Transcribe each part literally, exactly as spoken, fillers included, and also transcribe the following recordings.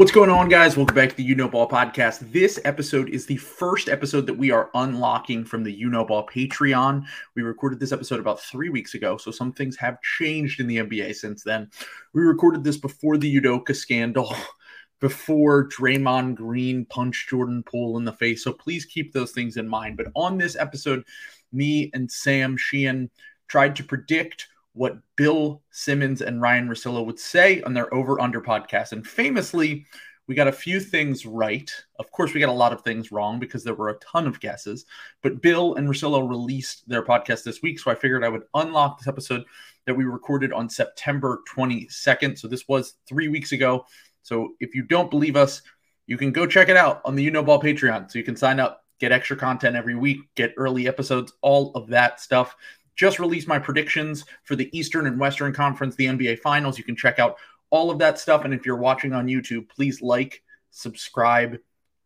What's going on, guys? Welcome back to the You Know Ball podcast. This episode is the first episode that we are unlocking from the You Know Ball Patreon. We recorded this episode about three weeks ago, so some things have changed in the N B A since then. We recorded this before the Udoka scandal, before Draymond Green punched Jordan Poole in the face, so please keep those things in mind. But on this episode, me and Sam Sheehan tried to predict what Bill Simmons and Ryen Russillo would say on their Over-Under podcast. And famously, we got a few things right. Of course, we got a lot of things wrong because there were a ton of guesses. But Bill and Russillo released their podcast this week, so I figured I would unlock this episode that we recorded on September twenty-second. So this was three weeks ago. So if you don't believe us, you can go check it out on the You Know Ball Patreon. So you can sign up, get extra content every week, get early episodes, all of that stuff. Just released my predictions for the Eastern and Western Conference, the N B A Finals. You can check out all of that stuff. And if you're watching on YouTube, please like, subscribe,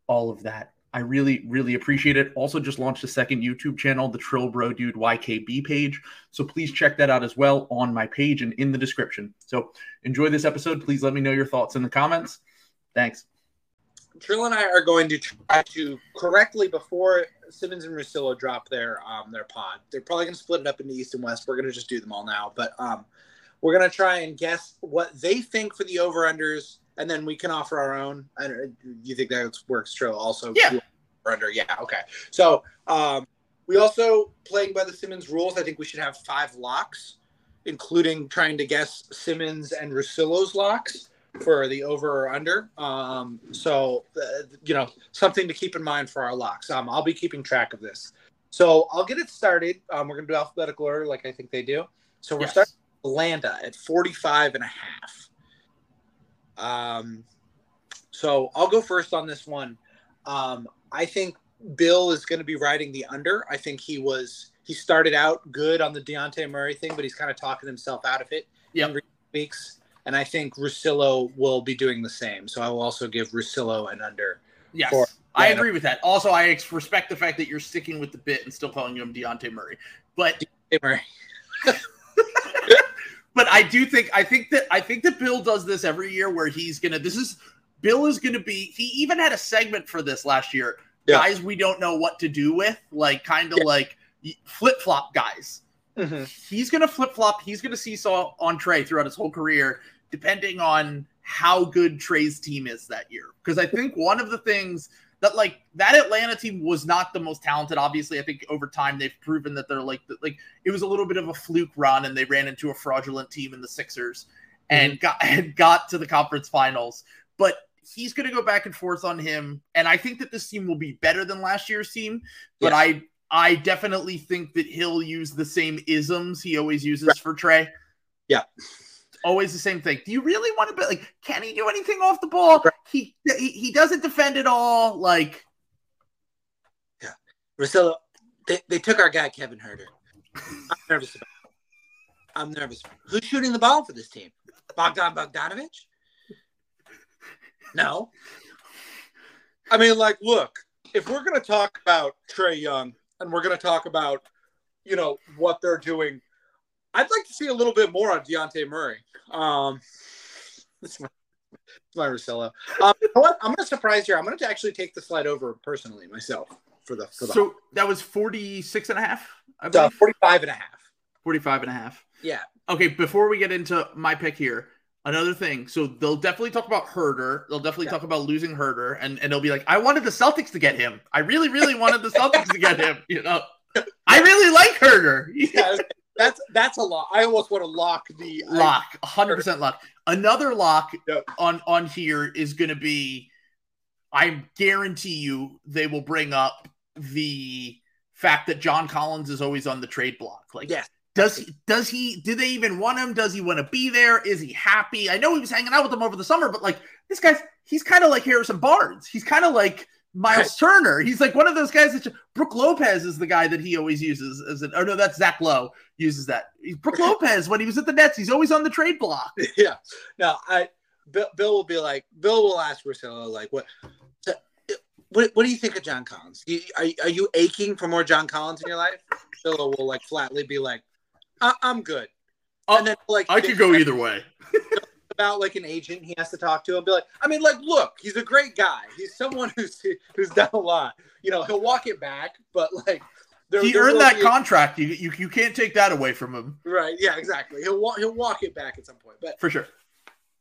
all of that. I really, really appreciate it. Also just launched a second YouTube channel, the Trill Bro Dude Y K B page. So please check that out as well on my page and in the description. So enjoy this episode. Please let me know your thoughts in the comments. Thanks. Trill and I are going to try to correctly, before Simmons and Russillo drop their um, their pod, they're probably going to split it up into East and West. We're going to just do them all now. But um, we're going to try and guess what they think for the over-unders, and then we can offer our own. I don't, you think that works, Trill? Also, yeah. Over-under, yeah, okay. So um, we also, playing by the Simmons rules, I think we should have five locks, including trying to guess Simmons and Russillo's locks for the over or under. Um, so, uh, you know, something to keep in mind for our locks. Um, I'll be keeping track of this. So I'll get it started. Um, we're going to do alphabetical order like I think they do. So we're yes. starting with Landa at forty-five and a half. Um, so I'll go first on this one. Um, I think Bill is going to be riding the under. I think he was, he started out good on the Dejounte Murray thing, but he's kind of talking himself out of it. Yeah. In recent weeks. And I think Russillo will be doing the same. So I will also give Russillo an under. Yes, for I agree with that. Also, I respect the fact that you're sticking with the bit and still calling him Dejounte Murray. But Dejounte Murray. But I do think I think that I think that Bill does this every year where he's gonna. This is Bill is gonna be. He even had a segment for this last year. Yeah. Guys, we don't know what to do with, like kind of yeah. like flip flop guys. Mm-hmm. He's gonna flip flop. He's gonna seesaw on Trae throughout his whole career, depending on how good Trae's team is that year. Because I think one of the things that, like, that Atlanta team was not the most talented. Obviously, I think over time they've proven that they're, like, like it was a little bit of a fluke run, and they ran into a fraudulent team in the Sixers and, mm-hmm. got, and got to the conference finals. But he's going to go back and forth on him, and I think that this team will be better than last year's team. But yeah. I, I definitely think that he'll use the same isms he always uses right. for Trae. Yeah. Always the same thing. Do you really want to be like, can he do anything off the ball? Right. He, he he doesn't defend at all. Like, yeah. Russillo, they, they took our guy, Kevin Huerter. I'm nervous about it. I'm nervous. Who's shooting the ball for this team? Bogdan Bogdanović? No. I mean, like, look, if we're going to talk about Trae Young and we're going to talk about, you know, what they're doing, I'd like to see a little bit more on Dejounte Murray. Um, that's my, that's my Russillo. Um, you know what? I'm going to surprise you. I'm going to actually take the slide over personally myself for the. For the so that was forty-six and a half. I believe. Uh, forty-five and a half. forty-five and a half. Yeah. Okay. Before we get into my pick here, another thing. So they'll definitely talk about Huerter. They'll definitely yeah. talk about losing Huerter, and and they'll be like, "I wanted the Celtics to get him. I really, really wanted the Celtics to get him. You know, I really like Huerter." Yeah. That's that's a lock. I almost want to lock the lock, one hundred percent lock. Another lock yep. on on here is going to be, I guarantee you they will bring up the fact that John Collins is always on the trade block. Like, yes. does he, does he do they even want him? Does he want to be there? Is he happy? I know he was hanging out with them over the summer, but like this guy's he's kind of like Harrison Barnes. He's kind of like Miles Turner. He's like one of those guys that Brooke Lopez is the guy that he always uses as an, oh no, that's Zach Lowe uses that. He's Brooke Lopez when he was at the Nets. He's always on the trade block. Yeah. No, I, Bill, Bill will be like, Bill will ask Russillo, like, what, what, what do you think of John Collins? Are, are you aching for more John Collins in your life? Russillo will like flatly be like, I, I'm good. Uh, and then like, I could go either way. about like an agent he has to talk to and be like, I mean, like, look, he's a great guy. He's someone who's who's done a lot. You know, he'll walk it back, but like there, he earned that contract. You, you you can't take that away from him. Right? Yeah, exactly. He'll walk he'll walk it back at some point. But for sure.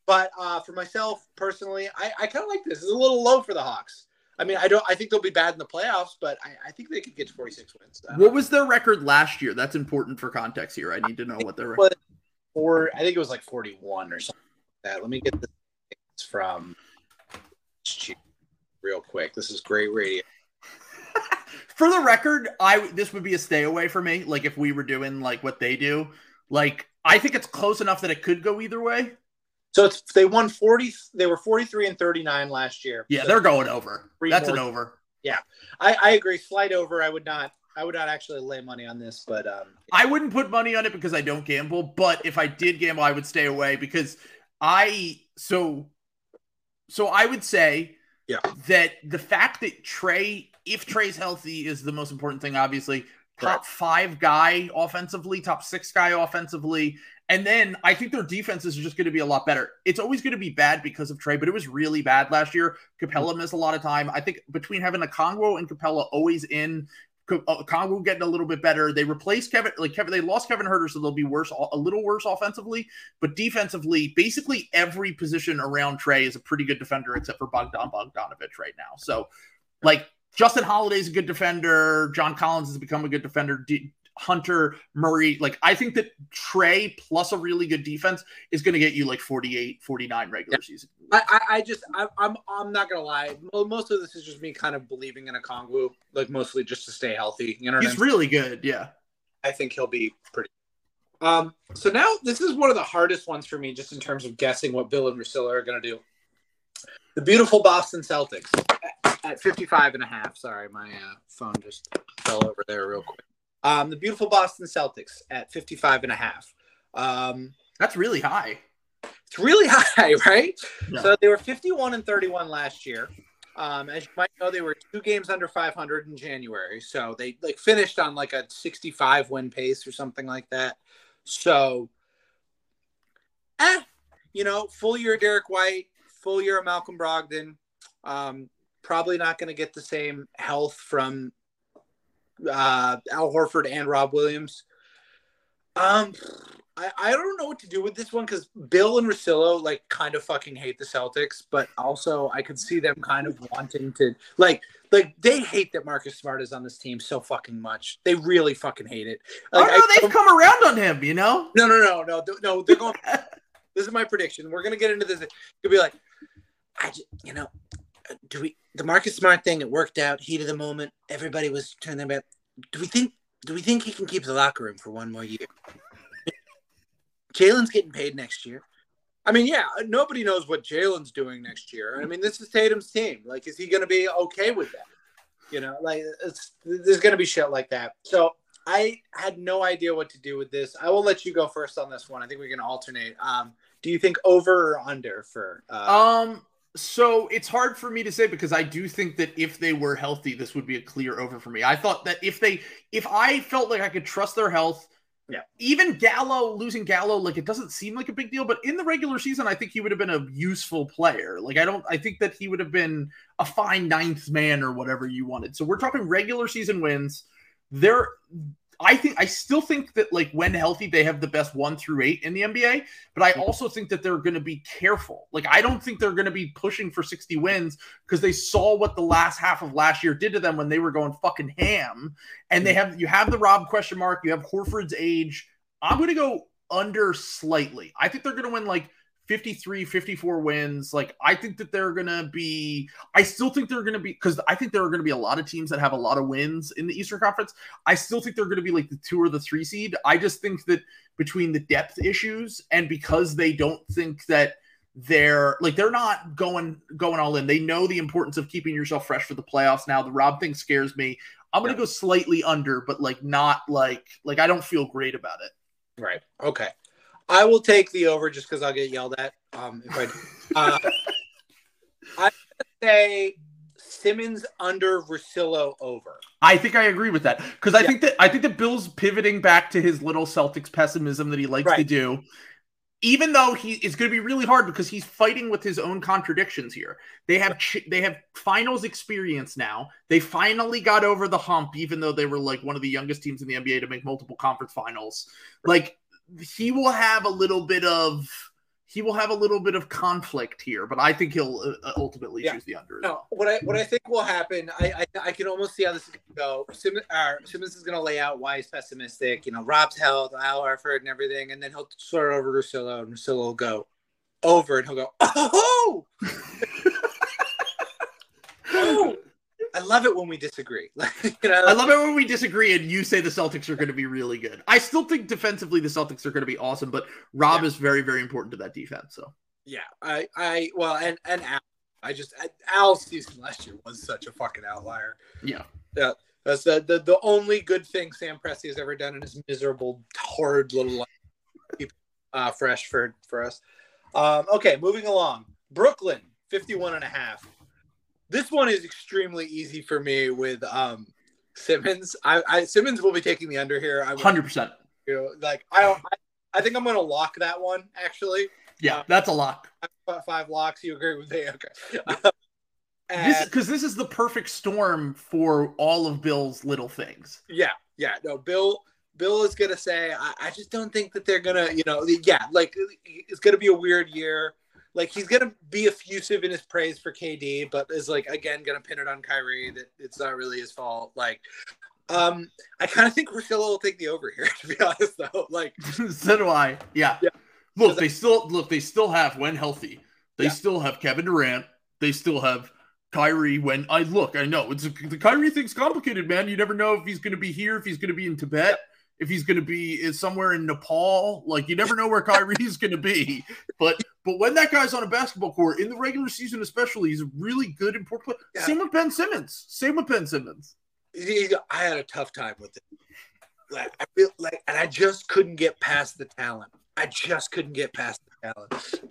But uh, for myself personally, I, I kind of like this. It's a little low for the Hawks. I mean, I don't. I think they'll be bad in the playoffs, but I, I think they could get to forty-six wins. Uh, what was their record last year? That's important for context here. I need to know what their record. Or I think it was like forty-one or something like that. Let me get this from real quick. This is great radio. For the record, I this would be a stay away for me. Like if we were doing like what they do, like I think it's close enough that it could go either way. So it's, they won forty. They were forty-three and thirty-nine last year. Yeah, so they're going over. That's more. An over. Yeah, I, I agree. Slight over. I would not. I would not actually lay money on this, but um, I wouldn't put money on it because I don't gamble. But if I did gamble, I would stay away because I. So, so I would say, yeah, that the fact that Trae, if Trae's healthy, is the most important thing. Obviously, top right. five guy offensively, top six guy offensively. And then I think their defenses are just going to be a lot better. It's always going to be bad because of Trae, but it was really bad last year. Capella missed a lot of time. I think between having a Okongwu and Capella always in, Okongwu getting a little bit better. They replaced Kevin, like Kevin, they lost Kevin Huerter, so they'll be worse, a little worse offensively, but defensively, basically every position around Trae is a pretty good defender except for Bogdan Bogdanović right now. So, like Justin Holiday's a good defender. John Collins has become a good defender. D- Hunter, Murray, like I think that Trae plus a really good defense is going to get you like forty-eight, forty-nine regular yeah. season. I, I just, I, I'm, I'm not going to lie. Most of this is just me kind of believing in Okongwu, like mostly just to stay healthy. You know what He's I mean? Really good. Yeah. I think he'll be pretty. Um, so now this is one of the hardest ones for me, just in terms of guessing what Bill and Russillo are going to do. The beautiful Boston Celtics at fifty-five and a half. Sorry. My uh, phone just fell over there real quick. Um, the beautiful Boston Celtics at fifty-five and a half. Um, That's really high. It's really high, right? Yeah. So they were fifty-one and thirty-one last year. Um, as you might know, they were two games under five hundred in January. So they like finished on like a sixty-five win pace or something like that. So, eh, you know, full year Derek White, full year of Malcolm Brogdon. Um, probably not going to get the same health from uh Al Horford and Rob Williams. Um, I, I don't know what to do with this one because Bill and Russillo like kind of fucking hate the Celtics, but also I could see them kind of wanting to like like they hate that Marcus Smart is on this team so fucking much. They really fucking hate it. Like, oh no, they've I, come around on him, you know? No, no, no, no, no. They're going. This is my prediction. We're gonna get into this. You'll be like, I just, you know. Do we the Marcus Smart thing? It worked out. Heat of the moment. Everybody was turning their back. Do we think? Do we think he can keep the locker room for one more year? Jalen's getting paid next year. I mean, yeah, nobody knows what Jalen's doing next year. I mean, this is Tatum's team. Like, is he going to be okay with that? You know, like it's, there's going to be shit like that. So I had no idea what to do with this. I will let you go first on this one. I think we can alternate. Um, do you think over or under for? Uh, um. So it's hard for me to say because I do think that if they were healthy, this would be a clear over for me. I thought that if they, if I felt like I could trust their health, yeah. even Gallo, losing Gallo, like it doesn't seem like a big deal, but in the regular season, I think he would have been a useful player. Like I don't, I think that he would have been a fine ninth man or whatever you wanted. So we're talking regular season wins. They're, I think I still think that like when healthy, they have the best one through eight in the N B A, but I also think that they're going to be careful. Like, I don't think they're going to be pushing for sixty wins because they saw what the last half of last year did to them when they were going fucking ham. And they have, you have the Rob question mark, you have Horford's age. I'm going to go under slightly. I think they're going to win like fifty-three, fifty-four wins. Like, I think that they're going to be, I still think they're going to be, because I think there are going to be a lot of teams that have a lot of wins in the Eastern Conference. I still think they're going to be like the two or the three seed. I just think that between the depth issues and because they don't think that they're like, they're not going, going all in. They know the importance of keeping yourself fresh for the playoffs. Now the Rob thing scares me. I'm going to yeah. go slightly under, but like, not like, like, I don't feel great about it. Right. Okay. I will take the over just because I'll get yelled at. Um, if I do. Uh, I say Simmons under, Russillo over. I think I agree with that because I yeah. think that I think that Bill's pivoting back to his little Celtics pessimism that he likes right. to do. even though he is going to be really hard because he's fighting with his own contradictions here. They have ch- they have finals experience now. They finally got over the hump, even though they were like one of the youngest teams in the N B A to make multiple conference finals. Like he will have a little bit of he will have a little bit of conflict here, but I think he'll uh, ultimately yeah. choose the under. No, well. what I what I think will happen, I I, I can almost see how this is going to go. Simmons, uh, Simmons is going to lay out why he's pessimistic. You know, Rob's health, Al Horford, and everything, and then he'll throw it over to Russillo, and Russillo will go over, and he'll go, oh, oh! I love it when we disagree. Like, you know, I love it when we disagree and you say the Celtics are going to be really good. I still think defensively the Celtics are going to be awesome, but Rob yeah. is very, very important to that defense. So yeah, I, I, well, and and Al, I just Al's season last year was such a fucking outlier. Yeah, yeah, that's the the, the only good thing Sam Presti has ever done in his miserable, hard little life. Keep uh, fresh for for us. Um, okay, moving along. Brooklyn fifty-one and a half. This one is extremely easy for me with um, Simmons. I, I Simmons will be taking the under here. I one hundred percent. You know, like I, I, I think I'm going to lock that one. Actually, yeah, uh, that's a lock. Five, five locks. You agree with me? Okay. Because this, this is the perfect storm for all of Bill's little things. Yeah, yeah. No, Bill. Bill is going to say, I, I just don't think that they're going to. You know, yeah. Like it's going to be a weird year. Like, he's going to be effusive in his praise for K D, but is, like, again, going to pin it on Kyrie that it's not really his fault. Like, um, I kind of think Russillo will take the over here, to be honest, though. Like, so do I. Yeah. yeah. Look, they I, still look. They still have, when healthy, they yeah. still have Kevin Durant. They still have Kyrie when I look. I know. It's the Kyrie thing's complicated, man. You never know if he's going to be here, if he's going to be in Tibet. Yeah. If he's going to be somewhere in Nepal, like you never know where Kyrie's going to be. But but when that guy's on a basketball court in the regular season, especially, he's a really good important player. Yeah. Same with Ben Simmons. Same with Ben Simmons. I had a tough time with it. Like I feel like, and I just couldn't get past the talent. I just couldn't get past the talent.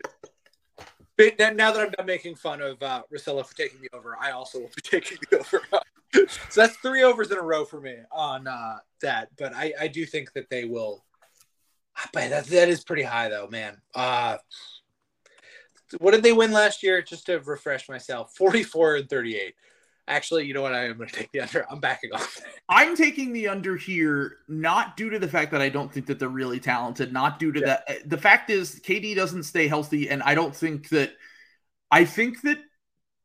But now that I'm done making fun of uh, Russillo for taking me over, I also will be taking me over. So that's three overs in a row for me on uh, that. But I, I do think that they will. But that, that is pretty high, though, man. Uh, what did they win last year? Just to refresh myself, forty-four and thirty-eight. Actually, you know what? I'm going to take the under. I'm backing off. I'm taking the under here, not due to the fact that I don't think that they're really talented, not due to yeah. that. The fact is K D doesn't stay healthy, and I don't think that – I think that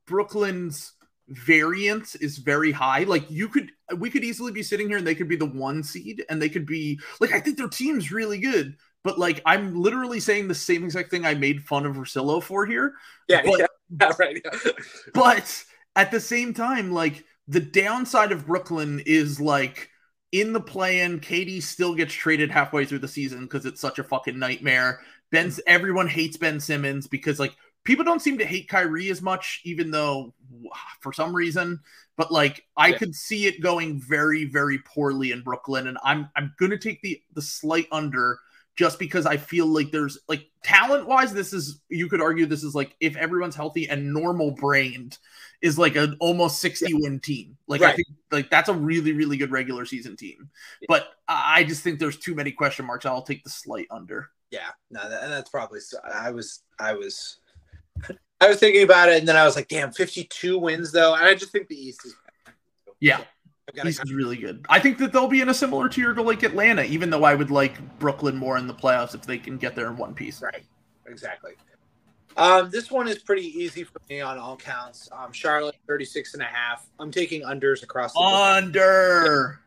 Brooklyn's variance is very high. Like, you could – we could easily be sitting here, and they could be the one seed, and they could be – like, I think their team's really good, but, like, I'm literally saying the same exact thing I made fun of Russillo for here. Yeah, but, yeah. yeah right. Yeah. But – at the same time, like, the downside of Brooklyn is, like, in the play-in, K D still gets traded halfway through the season because it's such a fucking nightmare. Ben's, everyone hates Ben Simmons because, like, people don't seem to hate Kyrie as much, even though for some reason. But, like, I yeah. could see it going very, very poorly in Brooklyn. And I'm I'm going to take the, the slight under just because I feel like there's, like, talent-wise, this is, you could argue this is, like, if everyone's healthy and normal-brained, is like an almost sixty-win yeah. team. Like, right. I think like that's a really, really good regular season team. Yeah. But I just think there's too many question marks. I'll take the slight under. Yeah, no, that, and that's probably – I was I was, I was thinking about it, and then I was like, damn, fifty-two wins, though. And I just think the East is – Yeah, the East is really good. I think that they'll be in a similar tier to, like, Atlanta, even though I would like Brooklyn more in the playoffs if they can get there in one piece. Right, exactly. Um, this one is pretty easy for me on all counts. Um, Charlotte, thirty-six and a half. I'm taking unders across the board. Under.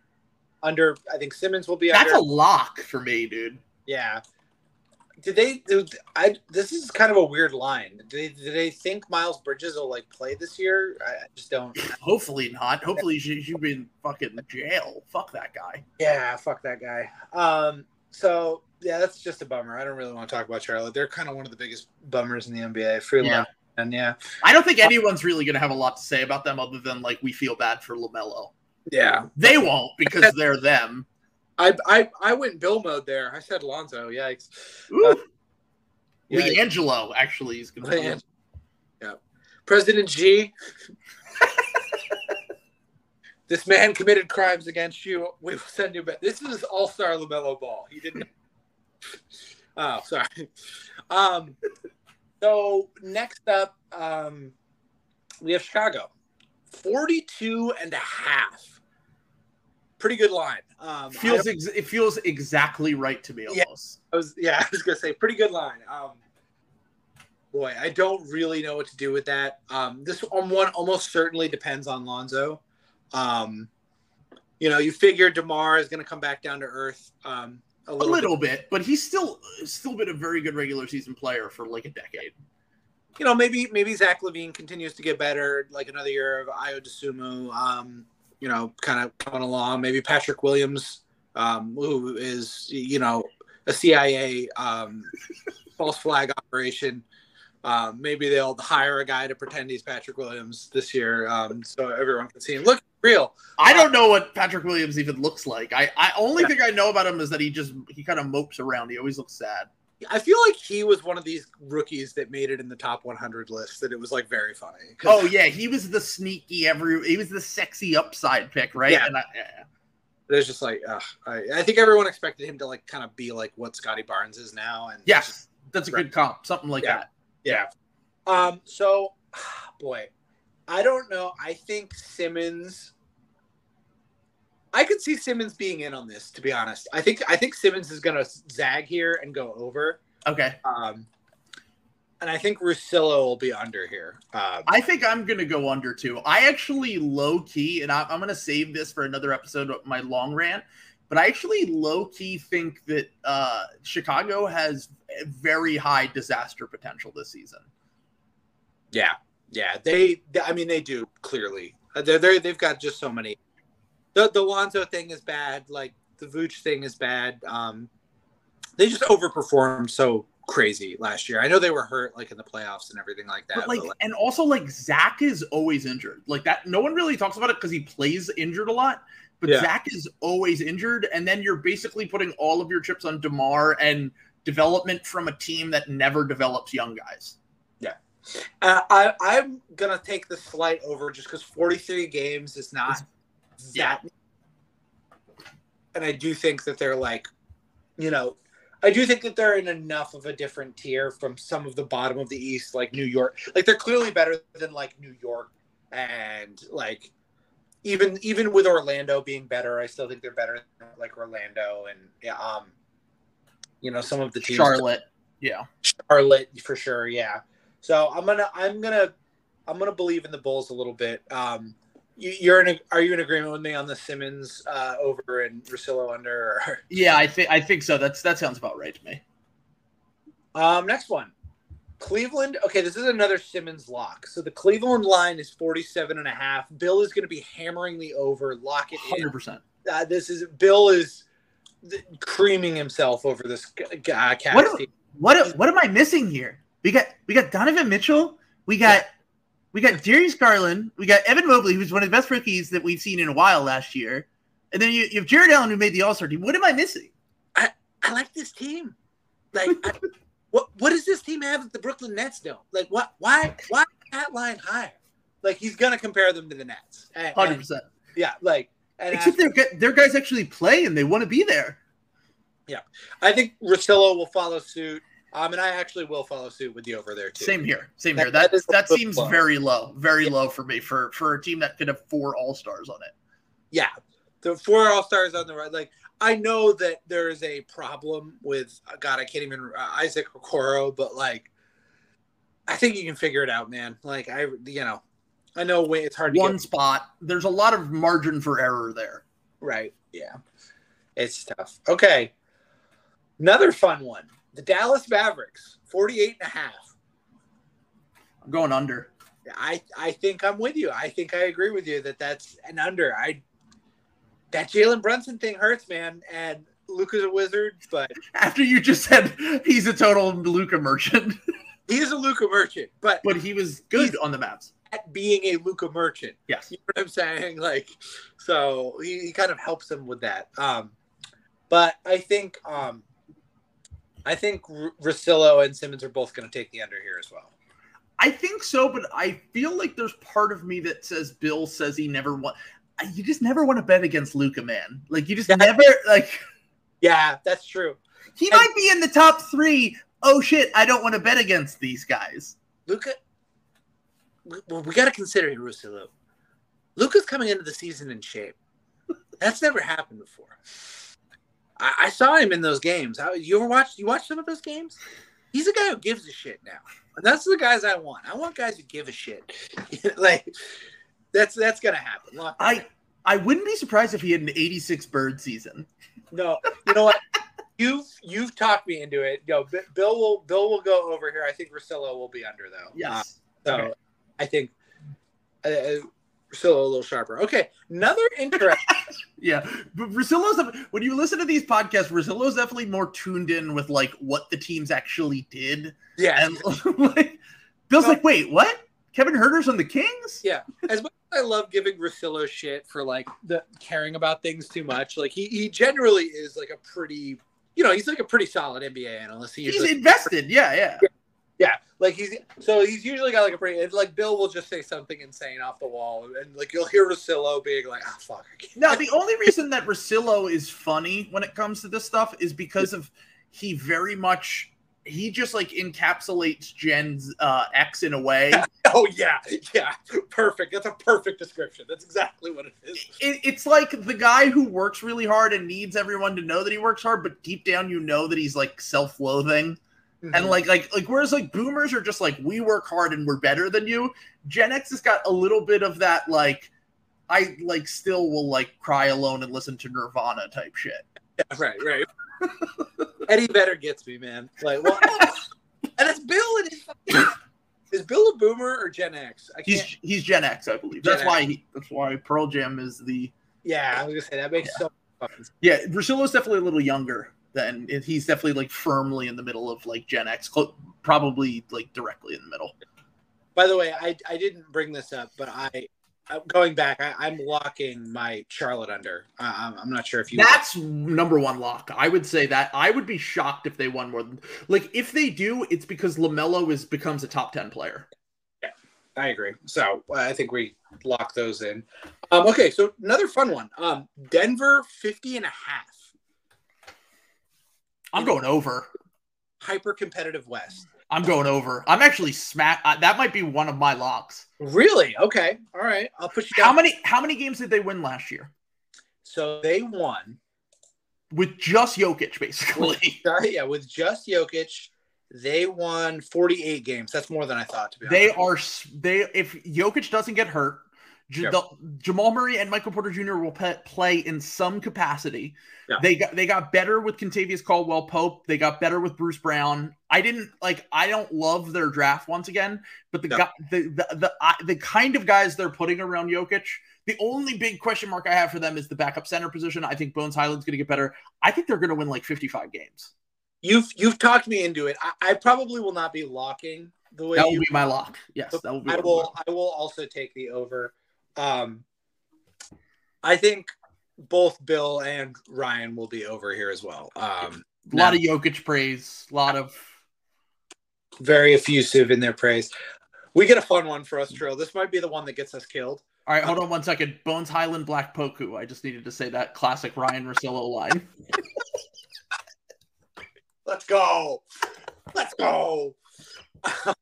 Under. I think Simmons will be under. That's a lock for me, dude. Yeah. Did they did, I this is kind of a weird line. Did they, did they think Miles Bridges will, like, play this year? I just don't. Hopefully not. Hopefully she, she'll be in fucking jail. Fuck that guy. Yeah, fuck that guy. Um, so... Yeah, that's just a bummer. I don't really want to talk about Charlotte. They're kind of one of the biggest bummers in the N B A. Free yeah. And yeah. I don't think anyone's really going to have a lot to say about them other than, like, we feel bad for LaMelo. Yeah. They won't because they're them. I I I went Bill mode there. I said Lonzo. Yikes. Ooh. Uh, yikes. Angelo, actually, is going to Yeah. President G. This man committed crimes against you. We will send you back. This is all-star LaMelo Ball. He didn't Oh, sorry. Um, so next up, um, we have Chicago. forty-two and a half. Pretty good line. Um, feels ex- it feels exactly right to me almost. Yeah, I was, yeah, I was going to say, pretty good line. Um, boy, I don't really know what to do with that. Um, this one almost certainly depends on Lonzo. Um, you know, you figure DeMar is going to come back down to earth um, a little, a little bit. bit, but he's still still been a very good regular season player for like a decade. You know, maybe maybe Zach LaVine continues to get better, like another year of Ayo Dosunmu, um, you know, kind of coming along. Maybe Patrick Williams, um, who is, you know, a C I A um, false flag operation. Um, maybe they'll hire a guy to pretend he's Patrick Williams this year um, so everyone can see him. Look, real. I don't know what Patrick Williams even looks like. I, I only yeah. thing I know about him is that he just he kind of mopes around. He always looks sad. I feel like he was one of these rookies that made it in the top one hundred list that it was like very funny. Oh yeah. He was the sneaky every, he was the sexy upside pick. Right. Yeah. And I, yeah. There's just like, uh, I, I think everyone expected him to like, kind of be like what Scottie Barnes is now. And yes, just, that's a right. good comp. Something like yeah. that. Yeah. yeah. Um, so boy, I don't know. I think Simmons, I could see Simmons being in on this, to be honest. I think I think Simmons is going to zag here and go over. Okay. Um, and I think Russillo will be under here. Um, I think I'm going to go under, too. I actually low-key, and I, I'm going to save this for another episode of my long rant, but I actually low-key think that uh, Chicago has very high disaster potential this season. Yeah. Yeah. They. I mean, they do, clearly. They're, they're, they've got just so many... The, the Lonzo thing is bad. Like, the Vooch thing is bad. Um, they just overperformed so crazy last year. I know they were hurt, like, in the playoffs and everything like that. But like, but like, and also, like, Zach is always injured. Like, that. No one really talks about it because he plays injured a lot. But yeah. Zach is always injured. And then you're basically putting all of your chips on DeMar and development from a team that never develops young guys. Yeah. Uh, I, I'm going to take the slight over just because forty-three games is not – Yeah. And I do think that they're like, you know, I do think that they're in enough of a different tier from some of the bottom of the East, like New York. Like they're clearly better than like New York and like even even with Orlando being better, I still think they're better than like Orlando and yeah, um, you know, some of the teams. Charlotte, yeah, Charlotte for sure, yeah. So I'm gonna I'm gonna I'm gonna believe in the Bulls a little bit. Um, You're in a, are you in agreement with me on the Simmons uh, over and Russillo under? Or? Yeah, I think I think so. That's that sounds about right to me. Um, next one, Cleveland. Okay, this is another Simmons lock. So the Cleveland line is forty-seven and a half. Bill is going to be hammering the over. Lock it in. one hundred percent. Uh, this is Bill is th- creaming himself over this uh, cast. What, what what am I missing here? We got we got Donovan Mitchell. We got. Yeah. We got Darius Garland. We got Evan Mobley, who's one of the best rookies that we've seen in a while last year. And then you, you have Jared Allen, who made the All-Star team. What am I missing? I, I like this team. Like, I, what what does this team have that the Brooklyn Nets don't? Like, what? Why? Why that line higher? Like, he's gonna compare them to the Nets. Hundred percent. Yeah. Like, and except their their guys actually play and they want to be there. Yeah, I think Russillo will follow suit. Um, and I actually will follow suit with the over there too. Same here, same here. That that, that seems low. very low, very yeah. low for me for, for a team that could have four All Stars on it. Yeah, the four All Stars on the right. Like I know that there is a problem with God. I can't even uh, Isaac Okoro, but like I think you can figure it out, man. Like I, you know, I know way it's hard. One to get spot. There's a lot of margin for error there. Right. Yeah, it's tough. Okay, another fun one. The Dallas Mavericks, forty-eight and a half. I'm going under. I, I think I'm with you. I think I agree with you that that's an under. I That Jalen Brunson thing hurts, man. And Luka's a wizard, but... After you just said he's a total Luka merchant. He is a Luka merchant, but... But he was good on the Mavs. At being a Luka merchant. Yes. You know what I'm saying? Like, so he, he kind of helps him with that. Um, But I think... um. I think R- Russillo and Simmons are both going to take the under here as well. I think so, but I feel like there's part of me that says Bill says he never won. You just never want to bet against Luka, man. Like you just yeah. never like. Yeah, that's true. He and, might be in the top three. Oh, shit, I don't want to bet against these guys. Luka, well, we got to consider Russillo. Luka's coming into the season in shape. That's never happened before. I, I saw him in those games. How, you ever watched, you watched some of those games? He's a guy who gives a shit now. And that's the guys I want. I want guys who give a shit. Like, that's that's going to happen. I, I wouldn't be surprised if he had an eighty-six Bird season. No, you know what? You've you've talked me into it. Yo, Bill will Bill will go over here. I think Russillo will be under though. Yes. Uh, so okay. I think uh, Russillo a little sharper. Okay, another interesting. Yeah, but Russillo's when you listen to these podcasts, Russillo's definitely more tuned in with like what the teams actually did. Yeah, and like, Bill's so, like, wait, what? Kevin Huerter's on the Kings? Yeah, as much as I love giving Russillo shit for like the caring about things too much, like he he generally is like a pretty. You know, he's like a pretty solid N B A analyst. He he's invested. Yeah, yeah, yeah. Yeah. Like he's so he's usually got like a pretty like Bill will just say something insane off the wall and like you'll hear Russillo being like, oh fuck. I can't. Now, the only reason that Russillo is funny when it comes to this stuff is because of he very much he just like encapsulates Gen's uh, X in a way. Oh yeah, yeah, perfect. That's a perfect description. That's exactly what it is. It, it's like the guy who works really hard and needs everyone to know that he works hard, but deep down you know that he's like self-loathing, mm-hmm. and like like like. Whereas like boomers are just like we work hard and we're better than you. Gen X has got a little bit of that like I like still will like cry alone and listen to Nirvana type shit. Yeah, right, right. Eddie Vedder gets me, man. Like, well, and it's Bill. And it's fucking, is Bill a boomer or Gen X? I can't. He's he's Gen X, I believe. Gen that's X. why he, that's why Pearl Jam is the. Yeah, I was gonna say that makes yeah. so much sense. Yeah, Russillo's definitely a little younger than he's definitely like firmly in the middle of like Gen X, probably like directly in the middle. By the way, I I didn't bring this up, but I. Going back, I, I'm locking my Charlotte under. Uh, I'm not sure if you... That's would. number one lock. I would say that. I would be shocked if they won more than... Like, if they do, it's because LaMelo is becomes a top ten player. Yeah, I agree. So, uh, I think we lock those in. Um, okay, so another fun one. Um, Denver, fifty and a half. I'm in going over. Hyper-competitive West. I'm going over. I'm actually smack. Uh, that might be one of my locks. Really? Okay. All right. I'll put you down. How many, how many games did they win last year? So they won. With just Jokic, basically. With, yeah, with just Jokic, they won forty-eight games. That's more than I thought, to be they honest. They are – they if Jokic doesn't get hurt, J- yep. the, Jamal Murray and Michael Porter Junior will pe- play in some capacity. Yep. They got they got better with Contavious Caldwell-Pope. They got better with Bruce Brown. I didn't like. I don't love their draft once again, but the yep. guy, the the the, uh, the kind of guys they're putting around Jokic. The only big question mark I have for them is the backup center position. I think Bones Hyland's going to get better. I think they're going to win like fifty-five games. You've you've talked me into it. I, I probably will not be locking the way that will you, be my lock. Yes, that will be. I will. I will also take the over. Um, I think both Bill and Ryen will be over here as well. Um, a lot now, of Jokic praise, a lot of very effusive in their praise. We get a fun one for us, Trill. This might be the one that gets us killed. All right, hold on one second. Bones Hyland, Black Poku. I just needed to say that classic Ryen Russillo line. Let's go. Let's go.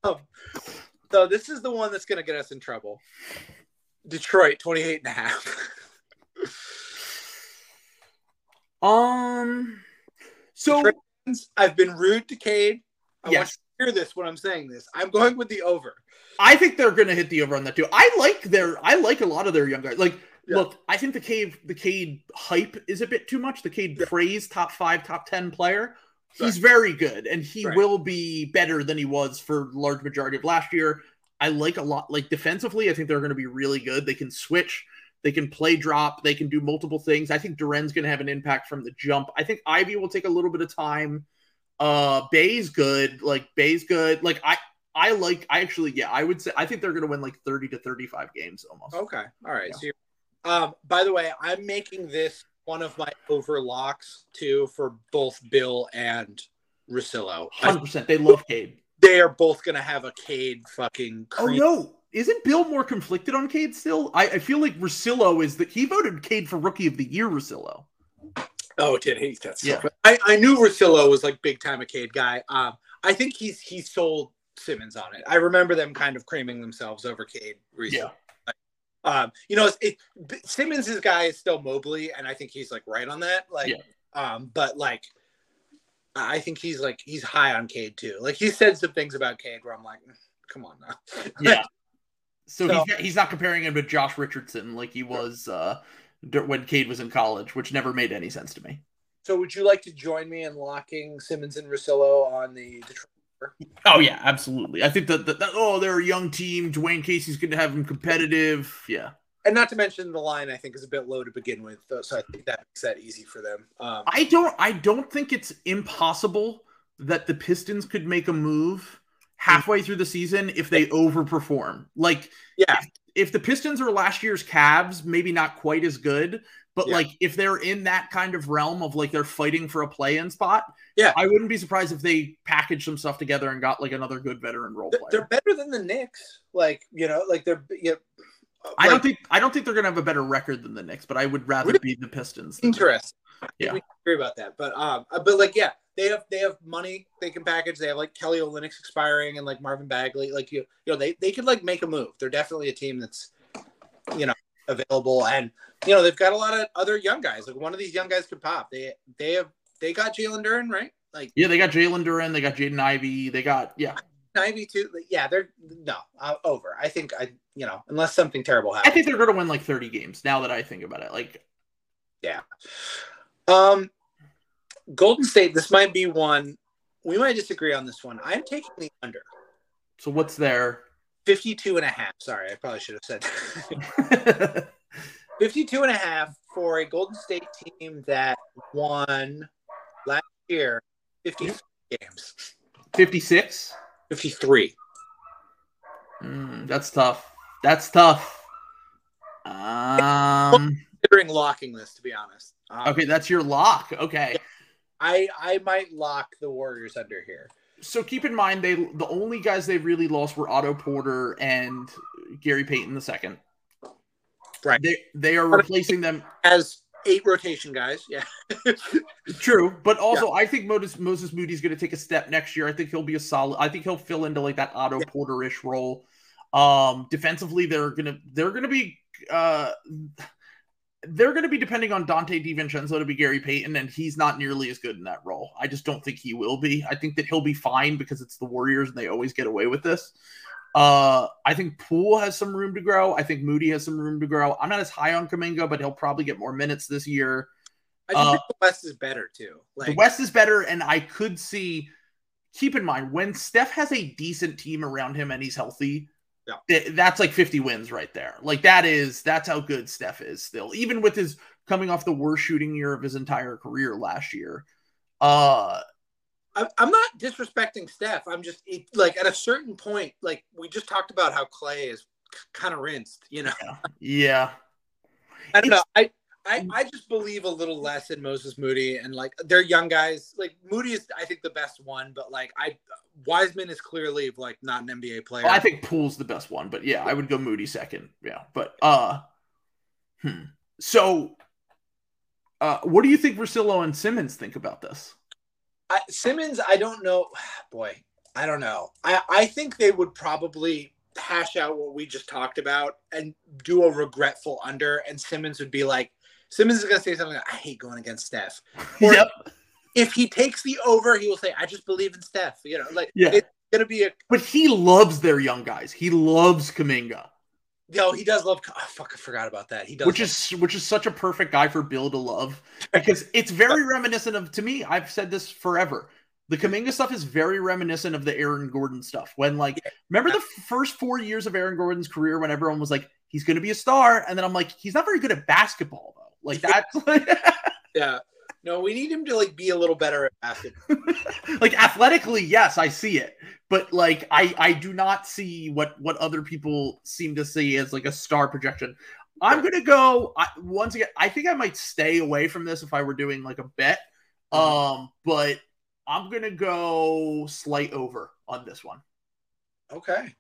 Um, so this is the one that's going to get us in trouble. Detroit, twenty-eight and a half. um, so Detroit, I've been rude to Cade. I yes. want you to hear this when I'm saying this. I'm going with the over. I think they're going to hit the over on that too. I like their, I like a lot of their young guys. Like, yeah. look, I think the Cade, the Cade hype is a bit too much. The Cade yeah. praise top five, top ten player. He's right. very good, and he right. will be better than he was for large majority of last year. I like a lot, like defensively, I think they're going to be really good. They can switch, they can play drop, they can do multiple things. I think Durant's going to have an impact from the jump. I think Ivy will take a little bit of time. Uh, Bay's good, like Bay's good. Like I, I like, I actually, yeah, I would say, I think they're going to win like thirty to thirty-five games almost. Okay. All right. Yeah. So you're, um, by the way, I'm making this one of my overlocks too for both Bill and Russillo. one hundred percent. I, they love Cade. They are both going to have a Cade fucking... Creep. Oh, no. Isn't Bill more conflicted on Cade still? I, I feel like Russillo is the... He voted Cade for Rookie of the Year, Russillo. Oh, did he? That's yeah. So I, I knew Russillo was like big time a Cade guy. Um, I think he's he sold Simmons on it. I remember them kind of creaming themselves over Cade recently. Yeah. Like, um, you know, it, it, Simmons' guy is still Mobley, and I think he's like right on that. Like, yeah. um, but like, I think he's like he's high on Cade too. Like he said some things about Cade where I'm like, come on now. Yeah. So, so he's, he's not comparing him to Josh Richardson like he was uh, when Cade was in college, which never made any sense to me. So would you like to join me in locking Simmons and Russillo on the Detroit? Oh, yeah, absolutely. I think that, the, the, oh, they're a young team. Dwayne Casey's going to have them competitive. Yeah. And not to mention the line, I think, is a bit low to begin with, though, so I think that makes that easy for them. Um, I don't, I don't think it's impossible that the Pistons could make a move halfway through the season if they overperform. Like, yeah, if, if the Pistons are last year's Cavs, maybe not quite as good, but yeah. like if they're in that kind of realm of like they're fighting for a play-in spot, yeah, I wouldn't be surprised if they packaged some stuff together and got like another good veteran role they're, player. They're better than the Knicks, like you know, like they're. You know, I like, don't think I don't think they're gonna have a better record than the Knicks, but I would rather really? be the Pistons. Interesting. Yeah, we agree about that, but um, but like yeah. They have they have money they can package. They have like Kelly Olynyk expiring and like Marvin Bagley. Like you you know they, they could like make a move. They're definitely a team that's you know available, and you know they've got a lot of other young guys. Like one of these young guys could pop. They they have they got Jalen Duren, right? Like yeah, they got Jalen Duren. They got Jaden Ivey. They got yeah Ivey too. Yeah, they're no uh, over. I think I you know unless something terrible happens, I think they're going to win like thirty games. Now that I think about it, like yeah, um. Golden State, this might be one. We might disagree on this one. I'm taking the under. So what's there? fifty-two and a half. Sorry, I probably should have said that. fifty-two and a half for a Golden State team that won last year fifty-three games. fifty-six? fifty-three. Mm, that's tough. That's tough. Um, considering locking this, to be honest. Um, okay, that's your lock. Okay. Yeah. I, I might lock the Warriors under here. So keep in mind, they the only guys they really lost were Otto Porter and Gary Payton the second. Right. They they are replacing them as eight rotation guys. Yeah. True, but also yeah. I think Moses Moses Moody's going to take a step next year. I think he'll be a solid. I think he'll fill into like that Otto yeah. Porter-ish role. Um, defensively, they're gonna they're gonna be. Uh, They're going to be depending on Dante DiVincenzo to be Gary Payton, and he's not nearly as good in that role. I just don't think he will be. I think that he'll be fine because it's the Warriors, and they always get away with this. Uh, I think Poole has some room to grow. I think Moody has some room to grow. I'm not as high on Kuminga, but he'll probably get more minutes this year. I just uh, think the West is better, too. Like, the West is better, and I could see – keep in mind, when Steph has a decent team around him and he's healthy – yeah. That's like fifty wins right there. Like that is, that's how good Steph is still, even with his coming off the worst shooting year of his entire career last year. Uh, I'm not disrespecting Steph. I'm just it, like at a certain point, like we just talked about how Clay is kind of rinsed, you know? Yeah. yeah. I don't it's, know. I, I, I just believe a little less in Moses Moody and like they're young guys. Like Moody is, I think the best one, but like I, Wiseman is clearly like not an N B A player. Well, I think Poole's the best one, but yeah, I would go Moody second. Yeah, but uh, hmm. So, uh, what do you think Russillo and Simmons think about this? I, Simmons, I don't know. Boy, I don't know. I I think they would probably hash out what we just talked about and do a regretful under, and Simmons would be like, Simmons is gonna say something like, "I hate going against Steph." Or, yep. If he takes the over, he will say, "I just believe in Steph." You know, like yeah. it's gonna be a. But he loves their young guys. He loves Kuminga. No, he does love. Oh, fuck, I forgot about that. He does, which love... is which is such a perfect guy for Bill to love because it's very reminiscent of to me. I've said this forever. The Kuminga stuff is very reminiscent of the Aaron Gordon stuff. When like, yeah. remember the first four years of Aaron Gordon's career when everyone was like, "He's gonna be a star," and then I'm like, "He's not very good at basketball though." Like that. yeah. No, we need him to like be a little better at basketball. Like athletically, yes, I see it, but like I, I do not see what what other people seem to see as like a star projection. I'm gonna go I, once again. I think I might stay away from this if I were doing like a bet, um, but I'm gonna go slight over on this one. Okay,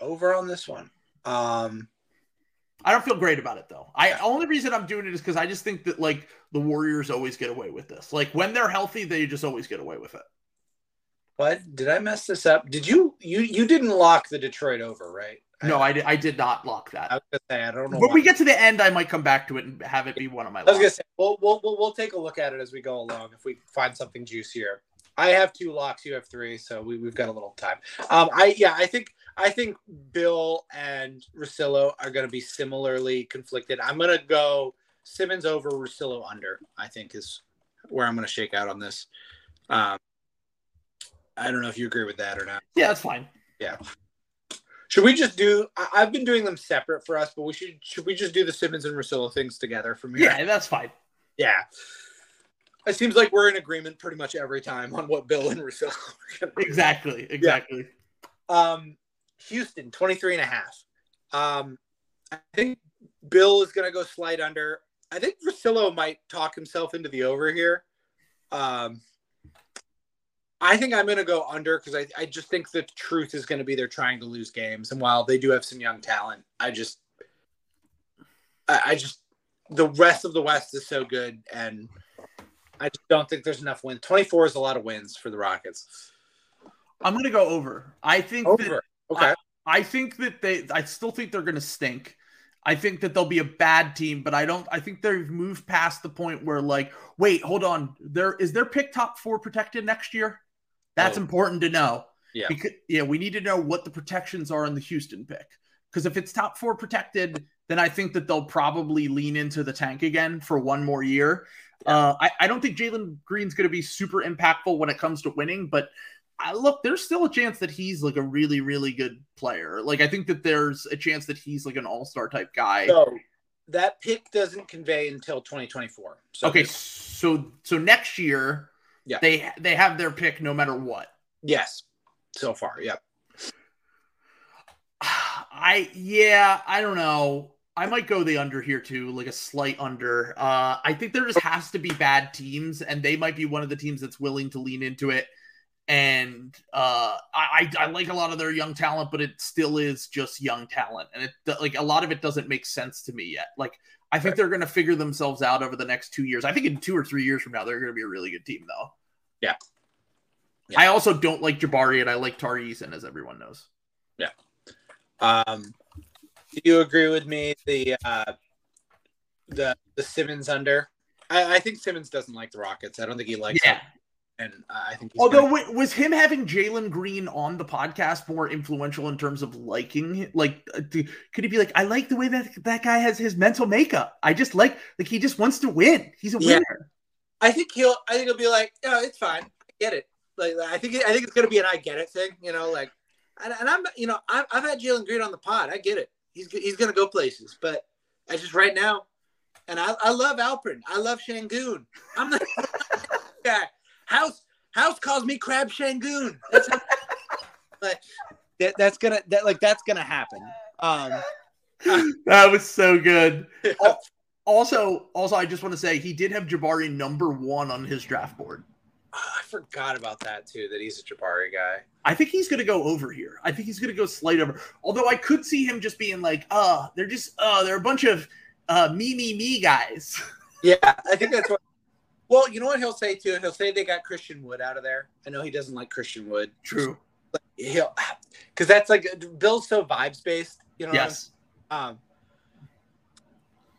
over on this one. Um, I don't feel great about it, though. I only reason I'm doing it is because I just think that, like, the Warriors always get away with this. Like, when they're healthy, they just always get away with it. What? Did I mess this up? Did you – you you didn't lock the Detroit over, right? No, I, I did not lock that. I was going to say, I don't know. When we get to the end, I might come back to it and have it be one of my locks. I was going to say, we'll, we'll, we'll, we'll take a look at it as we go along if we find something juicier. I have two locks. You have three, so we, we've got a little time. Um, I yeah, I think I think Bill and Russillo are going to be similarly conflicted. I'm going to go Simmons over, Russillo under. I think is where I'm going to shake out on this. Um, I don't know if you agree with that or not. Yeah, that's fine. Yeah. Should we just do? I, I've been doing them separate for us, but we should. Should we just do the Simmons and Russillo things together from here? Yeah, that's fine. Yeah. It seems like we're in agreement pretty much every time on what Bill and Russillo are going to do. Exactly, exactly. Yeah. Um, Houston, twenty-three and a half. Um, I think Bill is going to go slight under. I think Russillo might talk himself into the over here. Um, I think I'm going to go under because I, I just think the truth is going to be they're trying to lose games. And while they do have some young talent, I just I, – I just – the rest of the West is so good and – I just don't think there's enough wins. twenty-four is a lot of wins for the Rockets. I'm going to go over. I think over. That, okay. I, I think that they – I still think they're going to stink. I think that they'll be a bad team, but I don't – I think they've moved past the point where, like, wait, hold on. There is their pick top four protected next year? That's oh. important to know. Yeah. Because, yeah, we need to know what the protections are on the Houston pick. Because if it's top four protected, then I think that they'll probably lean into the tank again for one more year. Uh, I, I don't think Jalen Green's going to be super impactful when it comes to winning, but I, look, there's still a chance that he's like a really, really good player. Like, I think that there's a chance that he's like an all-star type guy. So that pick doesn't convey until twenty twenty-four. So okay. So, so next year yeah. they, they have their pick no matter what. Yes. So far. Yeah. I, yeah, I don't know. I might go the under here too, like a slight under. Uh, I think there just has to be bad teams, and they might be one of the teams that's willing to lean into it. And uh, I, I like a lot of their young talent, but it still is just young talent, and it like a lot of it doesn't make sense to me yet. Like I think right. they're going to figure themselves out over the next two years. I think in two or three years from now, they're going to be a really good team, though. Yeah. yeah. I also don't like Jabari, and I like Tari Eason, as everyone knows. Yeah. Um. Do you agree with me, the uh, the the Simmons under? I, I think Simmons doesn't like the Rockets. I don't think he likes yeah. them. And uh, I think he's although gonna... was him having Jalen Green on the podcast more influential in terms of liking? Like, could he be like, I like the way that that guy has his mental makeup. I just like like he just wants to win. He's a yeah. winner. I think he'll. I think he'll be like, no, it's fine. I get it. Like, I think. I think it's gonna be an I get it thing. You know, like, and, and I'm. You know, I've, I've had Jalen Green on the pod. I get it. He's he's going to go places, but I just right now, and I, I love Alperin. I love Shangoon. I'm the guy. House House calls me Crab Shangoon. That's how, like, that, that's gonna that like that's gonna happen. Um, that was so good. also, also, I just want to say he did have Jabari number one on his draft board. Oh, I forgot about that, too, that he's a Jabari guy. I think he's going to go over here. I think he's going to go slight over. Although I could see him just being like, uh, they're just, uh, they're a bunch of uh, me, me, me guys. Yeah, I think that's what. Well, you know what he'll say, too? He'll say they got Christian Wood out of there. I know he doesn't like Christian Wood. True. Because that's like, Bill's so vibes-based. You know yes. what I mean? Um,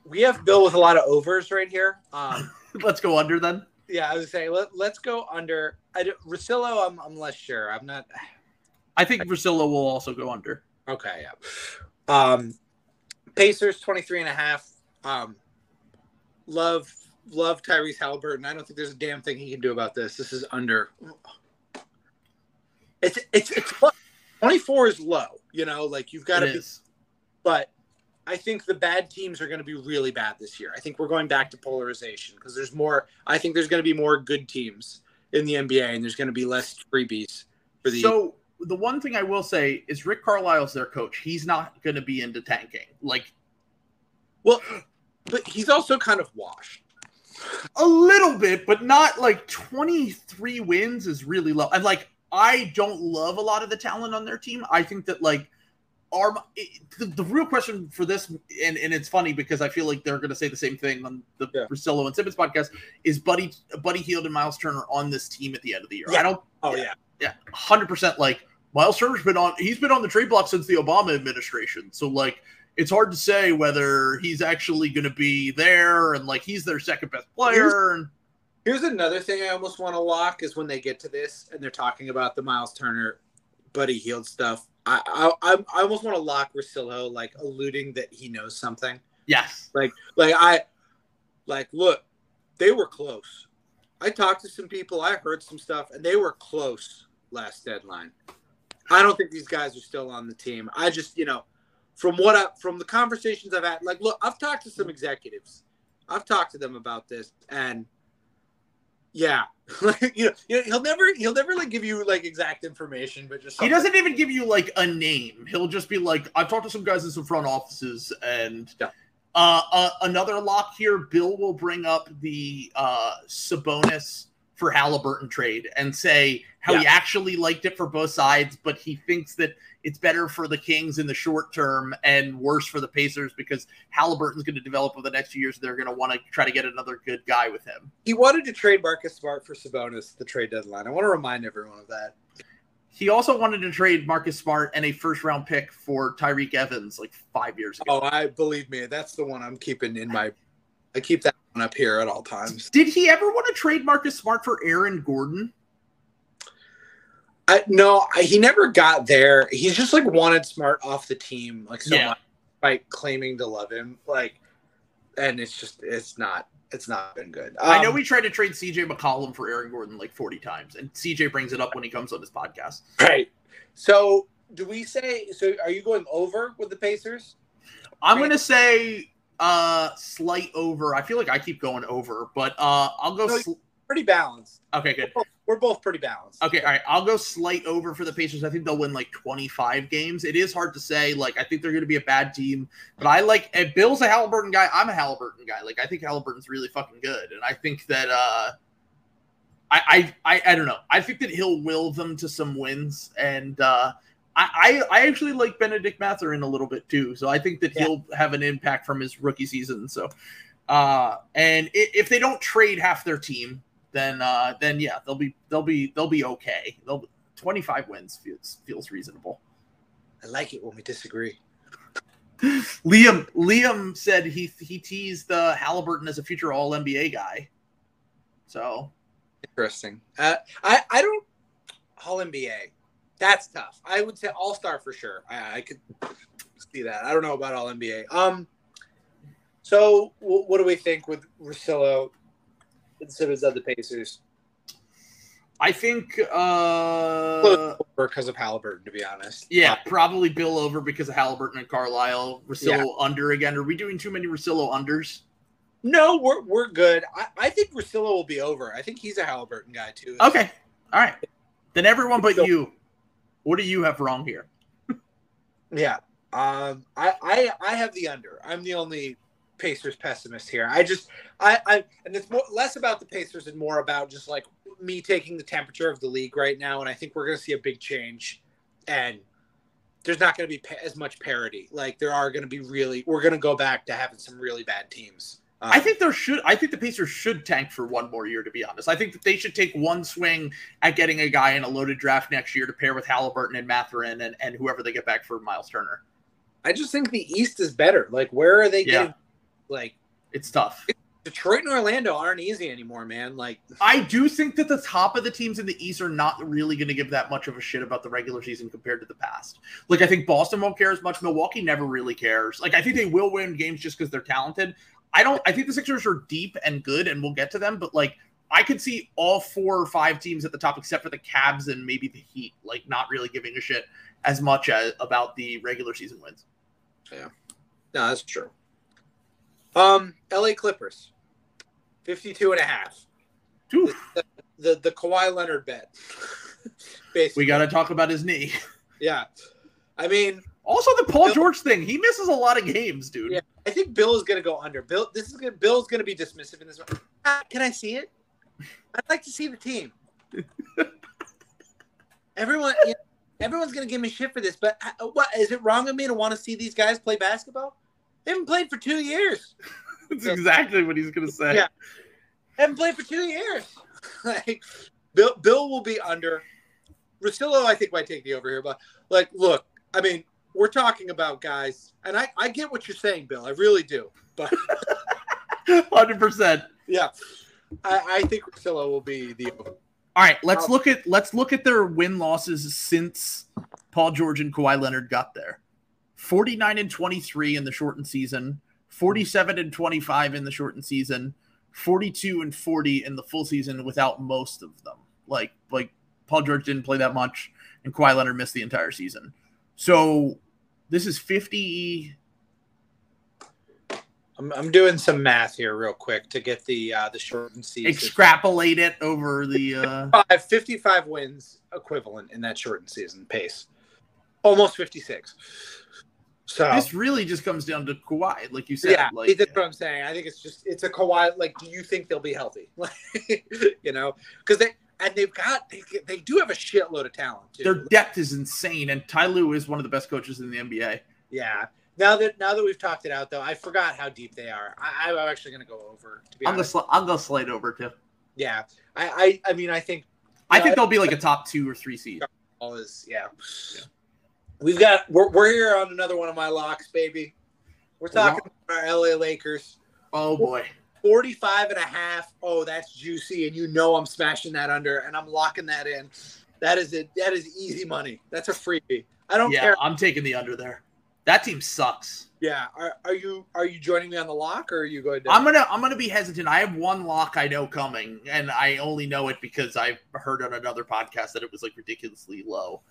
we have Bill with a lot of overs right here. Um, Let's go under then. Yeah, I was saying let, let's go under. I, Russillo, I'm I'm less sure. I'm not. I think Russillo will also go under. Okay, yeah. Um, Pacers twenty-three and a half. Um, love love Tyrese Haliburton. I don't think there's a damn thing he can do about this. This is under. It's it's it's low. twenty-four is low. You know, like you've got to be. But I think the bad teams are going to be really bad this year. I think we're going back to polarization because there's more. I think there's going to be more good teams in the N B A, and there's going to be less freebies for the. So the one thing I will say is Rick Carlisle's their coach. He's not going to be into tanking, like. Well, but he's also kind of washed. A little bit, but not like twenty-three wins is really low. And like, I don't love a lot of the talent on their team. I think that like. are the, the real question for this, and, and it's funny because I feel like they're going to say the same thing on the yeah. Russillo and Simmons podcast, is Buddy Buddy Hield and Miles Turner on this team at the end of the year? Yeah. I don't. Oh yeah, yeah, one hundred percent. Like Miles Turner's been on, he's been on the trade block since the Obama administration, so like it's hard to say whether he's actually going to be there, and like he's their second best player. Here's, here's another thing I almost want to lock is when they get to this and they're talking about the Miles Turner, Buddy Hield stuff. I I I almost want to lock Russillo, like alluding that he knows something. Yes. Like like I like look, they were close. I talked to some people, I heard some stuff, and they were close last deadline. I don't think these guys are still on the team. I just, you know, from what I, from the conversations I've had, like look, I've talked to some executives. I've talked to them about this, and yeah, like, you know, you know, he'll never, he'll never like give you like exact information, but just something. He doesn't even give you like a name. He'll just be like, I've talked to some guys in some front offices, and yeah. uh, uh, another lock here. Bill will bring up the uh, Sabonis for Halliburton trade and say how yeah. he actually liked it for both sides, but he thinks that it's better for the Kings in the short term and worse for the Pacers because Halliburton's going to develop over the next few years. They're going to want to try to get another good guy with him. He wanted to trade Marcus Smart for Sabonis at the trade deadline. I want to remind everyone of that. He also wanted to trade Marcus Smart and a first-round pick for Tyreke Evans like five years ago. Oh, I believe me. That's the one I'm keeping in my – I keep that one up here at all times. Did he ever want to trade Marcus Smart for Aaron Gordon? I, no, I, he never got there. He's just like wanted Smart off the team, like so yeah. much by claiming to love him, like, and it's just it's not it's not been good. Um, I know we tried to trade C J McCollum for Aaron Gordon like forty times, and C J brings it up when he comes on his podcast. Right. So do we say? So are you going over with the Pacers? I'm going to say uh, slight over. I feel like I keep going over, but uh, I'll go. No, sl- pretty balanced. Okay, good. We're both pretty balanced. Okay, all right. I'll go slight over for the Pacers. I think they'll win like twenty-five games. It is hard to say. Like, I think they're going to be a bad team. But I like – Bill's a Halliburton guy. I'm a Halliburton guy. Like, I think Halliburton's really fucking good. And I think that uh, – I, I, I I don't know. I think that he'll will them to some wins. And uh, I, I, I actually like Benedict Mathurin a little bit too. So I think that yeah. he'll have an impact from his rookie season. So, uh, and if they don't trade half their team – Then, uh, then yeah, they'll be they'll be they'll be okay. They'll twenty-five wins feels feels reasonable. I like it when we disagree. Liam Liam said he he teased the uh, Halliburton as a future All N B A guy. So interesting. Uh, I I don't All N B A. That's tough. I would say All Star for sure. I, I could see that. I don't know about All N B A. Um. So w- what do we think with Russillo? Simmons of the Pacers, I think, uh, because of Halliburton, to be honest. Yeah, uh, probably Bill over because of Halliburton and Carlisle. Russillo yeah. under again. Are we doing too many Russillo unders? No, we're we're good. I, I think Russillo will be over. I think he's a Halliburton guy too. Okay, all right. Then everyone but so, you. What do you have wrong here? yeah, um, I, I I have the under. I'm the only Pacers pessimist here. I just, I, I, and it's more, less about the Pacers and more about just like me taking the temperature of the league right now. And I think we're going to see a big change, and there's not going to be pa- as much parity. Like there are going to be really, we're going to go back to having some really bad teams. Um, I think there should, I think the Pacers should tank for one more year, to be honest. I think that they should take one swing at getting a guy in a loaded draft next year to pair with Halliburton and Mathurin and, and whoever they get back for Miles Turner. I just think the East is better. Like where are they yeah. getting? Like it's tough. Detroit and Orlando aren't easy anymore, man. Like I do think that the top of the teams in the East are not really going to give that much of a shit about the regular season compared to the past. Like I think Boston won't care as much. Milwaukee never really cares. Like I think they will win games just because they're talented. I don't. I think the Sixers are deep and good, and we'll get to them. But like I could see all four or five teams at the top, except for the Cavs and maybe the Heat, like not really giving a shit as much as, about the regular season wins. Yeah, no, that's true. Um, L A Clippers, fifty-two and a half. The, the, the Kawhi Leonard bet. Basically. We got to talk about his knee. Yeah. I mean. Also the Paul Bill, George thing. He misses a lot of games, dude. Yeah, I think Bill is going to go under. Bill, this is gonna, Bill's going to be dismissive in this one. Ah, can I see it? I'd like to see the team. Everyone, you know, everyone's going to give me shit for this, but I, what is it wrong with me to want to see these guys play basketball? They haven't played for two years. That's exactly what he's going to say. Yeah. Haven't played for two years. Like, Bill, Bill will be under. Russillo, I think, might take the over here. But, like, look, I mean, we're talking about guys. And I, I get what you're saying, Bill. I really do. But one hundred percent. Yeah. I, I think Russillo will be the over. All right, let's look at let's look at their win losses since Paul George and Kawhi Leonard got there. forty-nine and twenty-three in the shortened season, forty-seven and twenty-five in the shortened season, forty-two and forty in the full season without most of them. Like like Paul George didn't play that much and Kawhi Leonard missed the entire season. So this is fifty. I'm, I'm doing some math here real quick to get the uh, the shortened season. Extrapolate it over the uh... fifty-five wins equivalent in that shortened season pace. Almost fifty-six. So this really just comes down to Kawhi, like you said. Yeah, like, that's what I'm saying. I think it's just it's a Kawhi. Like, do you think they'll be healthy? Like, you know, because they and they've got they, they do have a shitload of talent. Too. Their depth is insane, and Ty Lue is one of the best coaches in the N B A. Yeah. Now that now that we've talked it out, though, I forgot how deep they are. I, I'm actually going to go over. To be I'm honest, gonna sl- I'll go slide over too. Yeah, I, I, I mean, I think I know, think they'll be like a top two or three seed. All is yeah. yeah. We've got we're we're here on another one of my locks, baby. We're talking wow. about our L A Lakers. Oh boy, forty-five and a half. Oh, that's juicy, and you know I'm smashing that under, and I'm locking that in. That is it. That is easy money. That's a freebie. I don't yeah, care. I'm taking the under there. That team sucks. Yeah. Are, are you are you joining me on the lock, or are you going to? I'm gonna I'm gonna be hesitant. I have one lock I know coming, and I only know it because I heard on another podcast that it was like ridiculously low.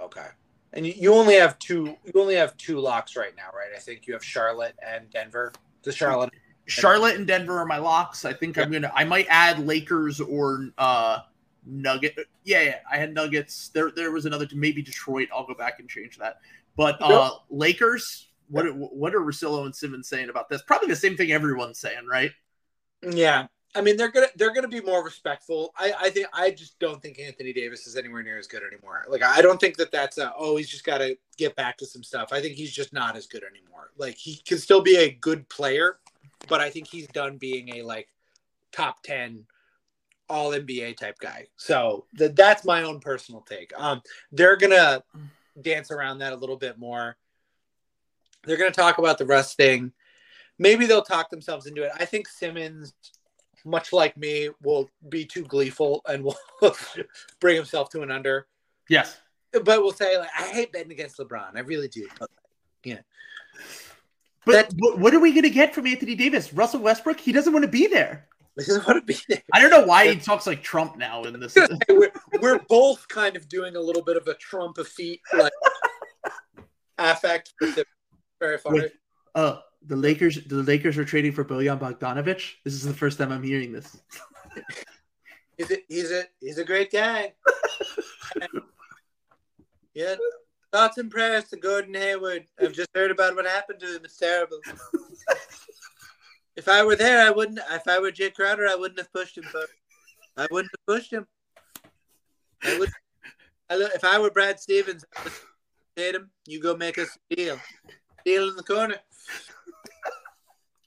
Okay. And you, you only have two. You only have two locks right now, right? I think you have Charlotte and Denver. The Charlotte, Charlotte and Denver are my locks. I think yeah. I'm gonna. I might add Lakers or uh, Nugget. Yeah, yeah. I had Nuggets. There, there was another. Maybe Detroit. I'll go back and change that. But uh, yep. Lakers, what yep. what are Russillo and Simmons saying about this? Probably the same thing everyone's saying, right? Yeah, I mean they're gonna they're gonna be more respectful. I, I think I just don't think Anthony Davis is anywhere near as good anymore. Like I don't think that that's a, oh he's just got to get back to some stuff. I think he's just not as good anymore. Like he can still be a good player, but I think he's done being a like top ten All N B A type guy. So the, that's my own personal take. Um, they're gonna dance around that a little bit more. They're going to talk about the rest thing. Maybe they'll talk themselves into it. I think Simmons, much like me, will be too gleeful and will bring himself to an under. Yes. But we'll say, like, I hate betting against LeBron. I really do. Yeah. But that, what are we going to get from Anthony Davis? Russell Westbrook? He doesn't want to be there. He doesn't want to be there. I don't know why he talks like Trump now in this. we're, we're both kind of doing a little bit of a Trump effete, like affect. Very funny. Wait, uh, the Lakers, the Lakers are trading for Bojan Bogdanovic. This is the first time I'm hearing this. Is it? He's a he's a great guy. Yeah. Thoughts and prayers to Gordon Hayward. I've just heard about what happened to him. It's terrible. If I were there, I wouldn't. If I were Jay Crowder, I wouldn't have pushed him. But I wouldn't have pushed him. I would. I, if I were Brad Stevens, I would say to him, "You go make us a deal. Deal in the corner."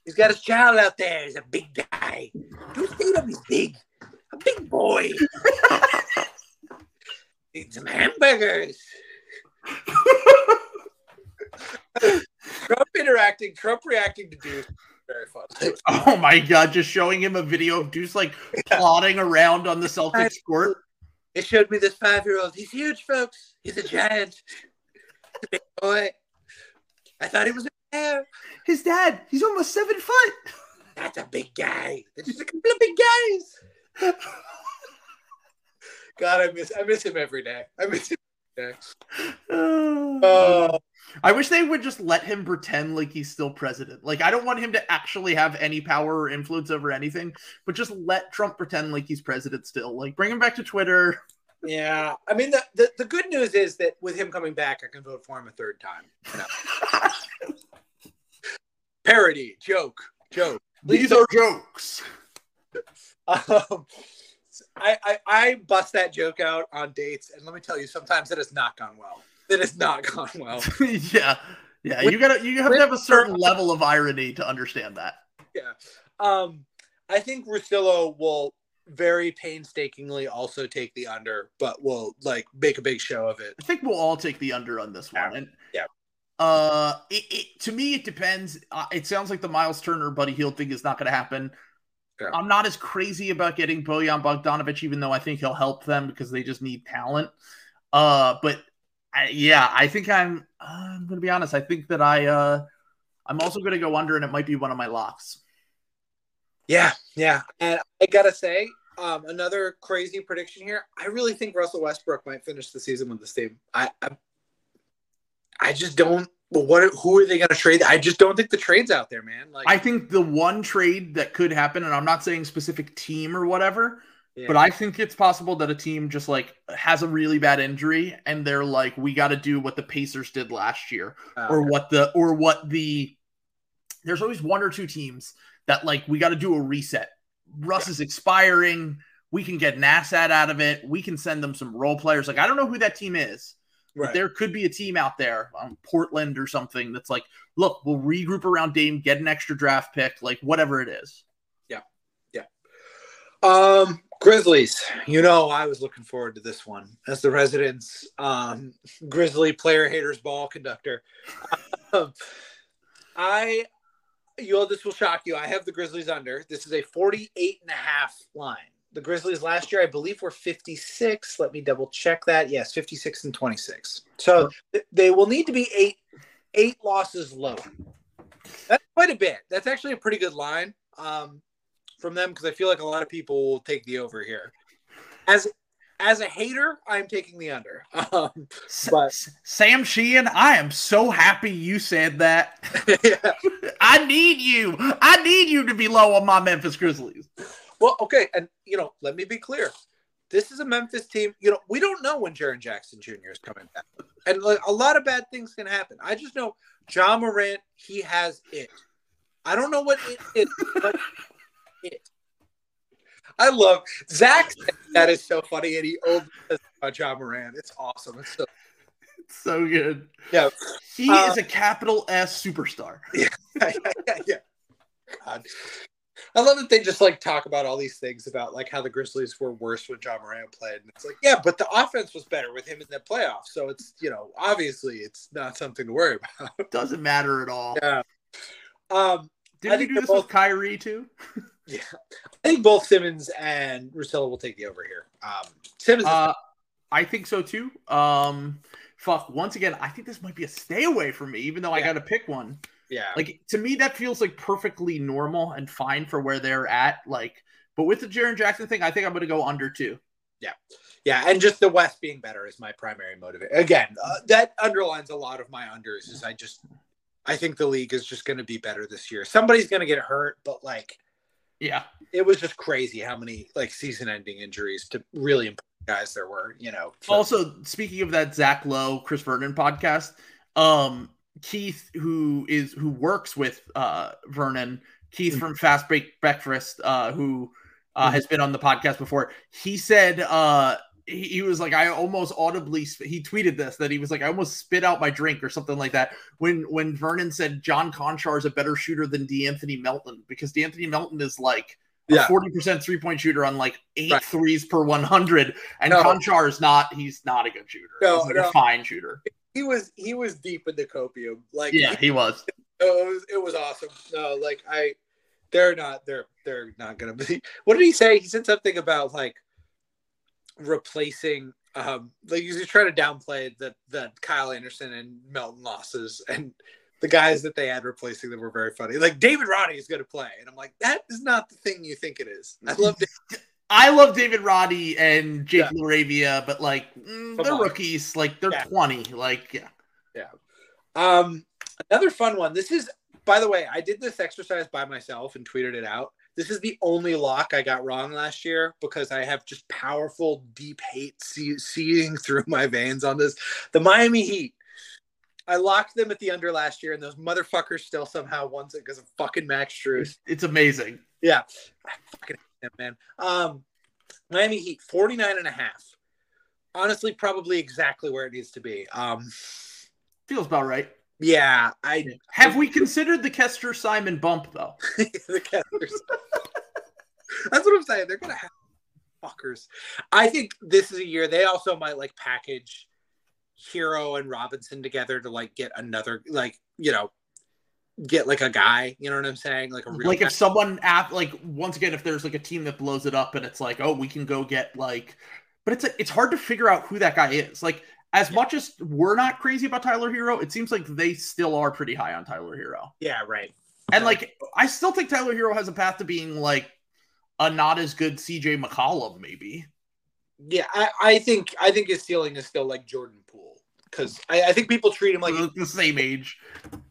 He's got his child out there. He's a big guy. Do Stevens, he's big. A big boy. Eat some hamburgers. Trump interacting. Trump reacting to Deuce. Very fun. Oh my god, just showing him a video of Deuce like yeah. plodding around on the Celtics court. It showed me this five-year-old. He's huge, folks. He's a giant. He's a big boy. I thought he was a bear. His dad, he's almost seven foot. That's a big guy. They're just a couple of big guys. God, I miss I miss him every day. I miss him every day. Oh, oh. I wish they would just let him pretend like he's still president. Like, I don't want him to actually have any power or influence over anything, but just let Trump pretend like he's president still. Like, bring him back to Twitter. Yeah. I mean, the, the, the good news is that with him coming back, I can vote for him a third time. You know? Parody, joke, joke. These, These are jokes. um, I, I, I bust that joke out on dates, and let me tell you, sometimes it has not gone well. It has not gone well. yeah, yeah. With, you gotta, you have to have a certain level of irony to understand that. Yeah, um, I think Russillo will very painstakingly also take the under, but will like make a big show of it. I think we'll all take the under on this one. And, yeah. Uh, it, it to me it depends. Uh, it sounds like the Miles Turner Buddy Hield thing is not going to happen. Yeah. I'm not as crazy about getting Bojan Bogdanović, even though I think he'll help them because they just need talent. Uh, but I, yeah, I think I'm. Uh, I'm going to be honest. I think that I. Uh, I'm also going to go under, and it might be one of my locks. Yeah, yeah, and I gotta say, um, another crazy prediction here. I really think Russell Westbrook might finish the season with this team. I, I, I just don't. But what? Who are they going to trade? I just don't think the trade's out there, man. Like, I think the one trade that could happen, and I'm not saying specific team or whatever, yeah. but I think it's possible that a team just like has a really bad injury, and they're like, we got to do what the Pacers did last year, oh, or okay. what the or what the. There's always one or two teams that like we got to do a reset. Russ yeah. is expiring. We can get Nassad out of it. We can send them some role players. Like I don't know who that team is. Right. But there could be a team out there, um, Portland or something, that's like, look, we'll regroup around Dame, get an extra draft pick, like whatever it is. Yeah, yeah. Um, Grizzlies, you know, I was looking forward to this one as the resident's um, Grizzly player haters ball conductor. um, I, you know, this will shock you. I have the Grizzlies under. This is a forty-eight and a half line. The Grizzlies last year, I believe, were fifty-six. Let me double check that. Yes, fifty-six and twenty-six. So th- they will need to be eight eight losses low. That's quite a bit. That's actually a pretty good line um, from them because I feel like a lot of people will take the over here. As as a hater, I'm taking the under. Um, but Sam Sheehan, I am so happy you said that. yeah. I need you. I need you to be low on my Memphis Grizzlies. Well, okay, and, you know, let me be clear. This is a Memphis team. You know, we don't know when Jaren Jackson Junior is coming back. And like, a lot of bad things can happen. I just know Ja Morant, he has it. I don't know what it is, but it. I love Zach. That is so funny, and he over about Ja Morant. It's awesome. It's so, it's so good. Yeah. He uh, is a capital S superstar. Yeah, yeah, yeah. yeah. God. I love that they just, like, talk about all these things about, like, how the Grizzlies were worse when John Moran played. And it's like, yeah, but the offense was better with him in the playoffs. So it's, you know, obviously it's not something to worry about. It doesn't matter at all. Yeah. Um, Didn't you do this both, with Kyrie, too? yeah. I think both Simmons and Russillo will take the over here. Um, Simmons. Uh, I think so, too. Um, fuck, once again, I think this might be a stay away from me, even though yeah. I got to pick one. Yeah. Like to me, that feels like perfectly normal and fine for where they're at. Like, but with the Jaren Jackson thing, I think I'm going to go under two. Yeah. Yeah. And just the West being better is my primary motivator. Again, uh, that underlines a lot of my unders is I just, I think the league is just going to be better this year. Somebody's going to get hurt, but like, yeah, it was just crazy how many like season ending injuries to really important guys there were, you know. So. Also, speaking of that Zach Lowe, Chris Vernon podcast, um, Keith, who is who works with uh, Vernon, Keith mm-hmm. from Fast Break Breakfast, uh, who uh, mm-hmm. has been on the podcast before, he said uh, he, he was like, I almost audibly sp- he tweeted this that he was like, I almost spit out my drink or something like that when when Vernon said John Conchar is a better shooter than D'Anthony Melton because D'Anthony Melton is like yeah. a forty percent three point shooter on like eight right. threes per one hundred, and no. Conchar is not he's not a good shooter. No, he's like no. a fine shooter. He was he was deep in the copium. Like yeah, he, he was. It was it was awesome. No, like I, they're not they're they're not gonna be. What did he say? He said something about like replacing. Um, like he's trying to downplay the the Kyle Anderson and Melton losses, and the guys that they had replacing them were very funny. Like David Roddy is gonna play, and I'm like, that is not the thing you think it is. I love. David- I love David Roddy and Jake yeah. Laravia, but like mm, they're on. Rookies, like they're yeah. twenty, like yeah, yeah. Um, another fun one. This is, by the way, I did this exercise by myself and tweeted it out. This is the only lock I got wrong last year because I have just powerful, deep hate see- seeing through my veins on this. The Miami Heat. I locked them at the under last year, and those motherfuckers still somehow won it because of fucking Max Strus. It's, it's amazing. Yeah, I fucking. Man, um, Miami Heat, forty-nine and a half. Honestly, probably exactly where it needs to be. Um, Feels about right. Yeah. I Have I, we considered the Kester-Simon bump, though? the Kester-Simon. That's what I'm saying. They're going to have fuckers. I think this is a year they also might, like, package Hero and Robinson together to, like, get another, like, you know, get, like, a guy. You know what I'm saying? Like, a real Like, guy. If someone, at, like, once again, if there's, like, a team that blows it up and it's like, oh, we can go get, like... But it's it's hard to figure out who that guy is. Like, as yeah. much as we're not crazy about Tyler Hero, it seems like they still are pretty high on Tyler Hero. Yeah, right. And, like, I still think Tyler Hero has a path to being, like, a not-as-good C J McCollum, maybe. Yeah, I, I think I think his ceiling is still, like, Jordan Poole. Because I, I think people treat him like... He's the same age.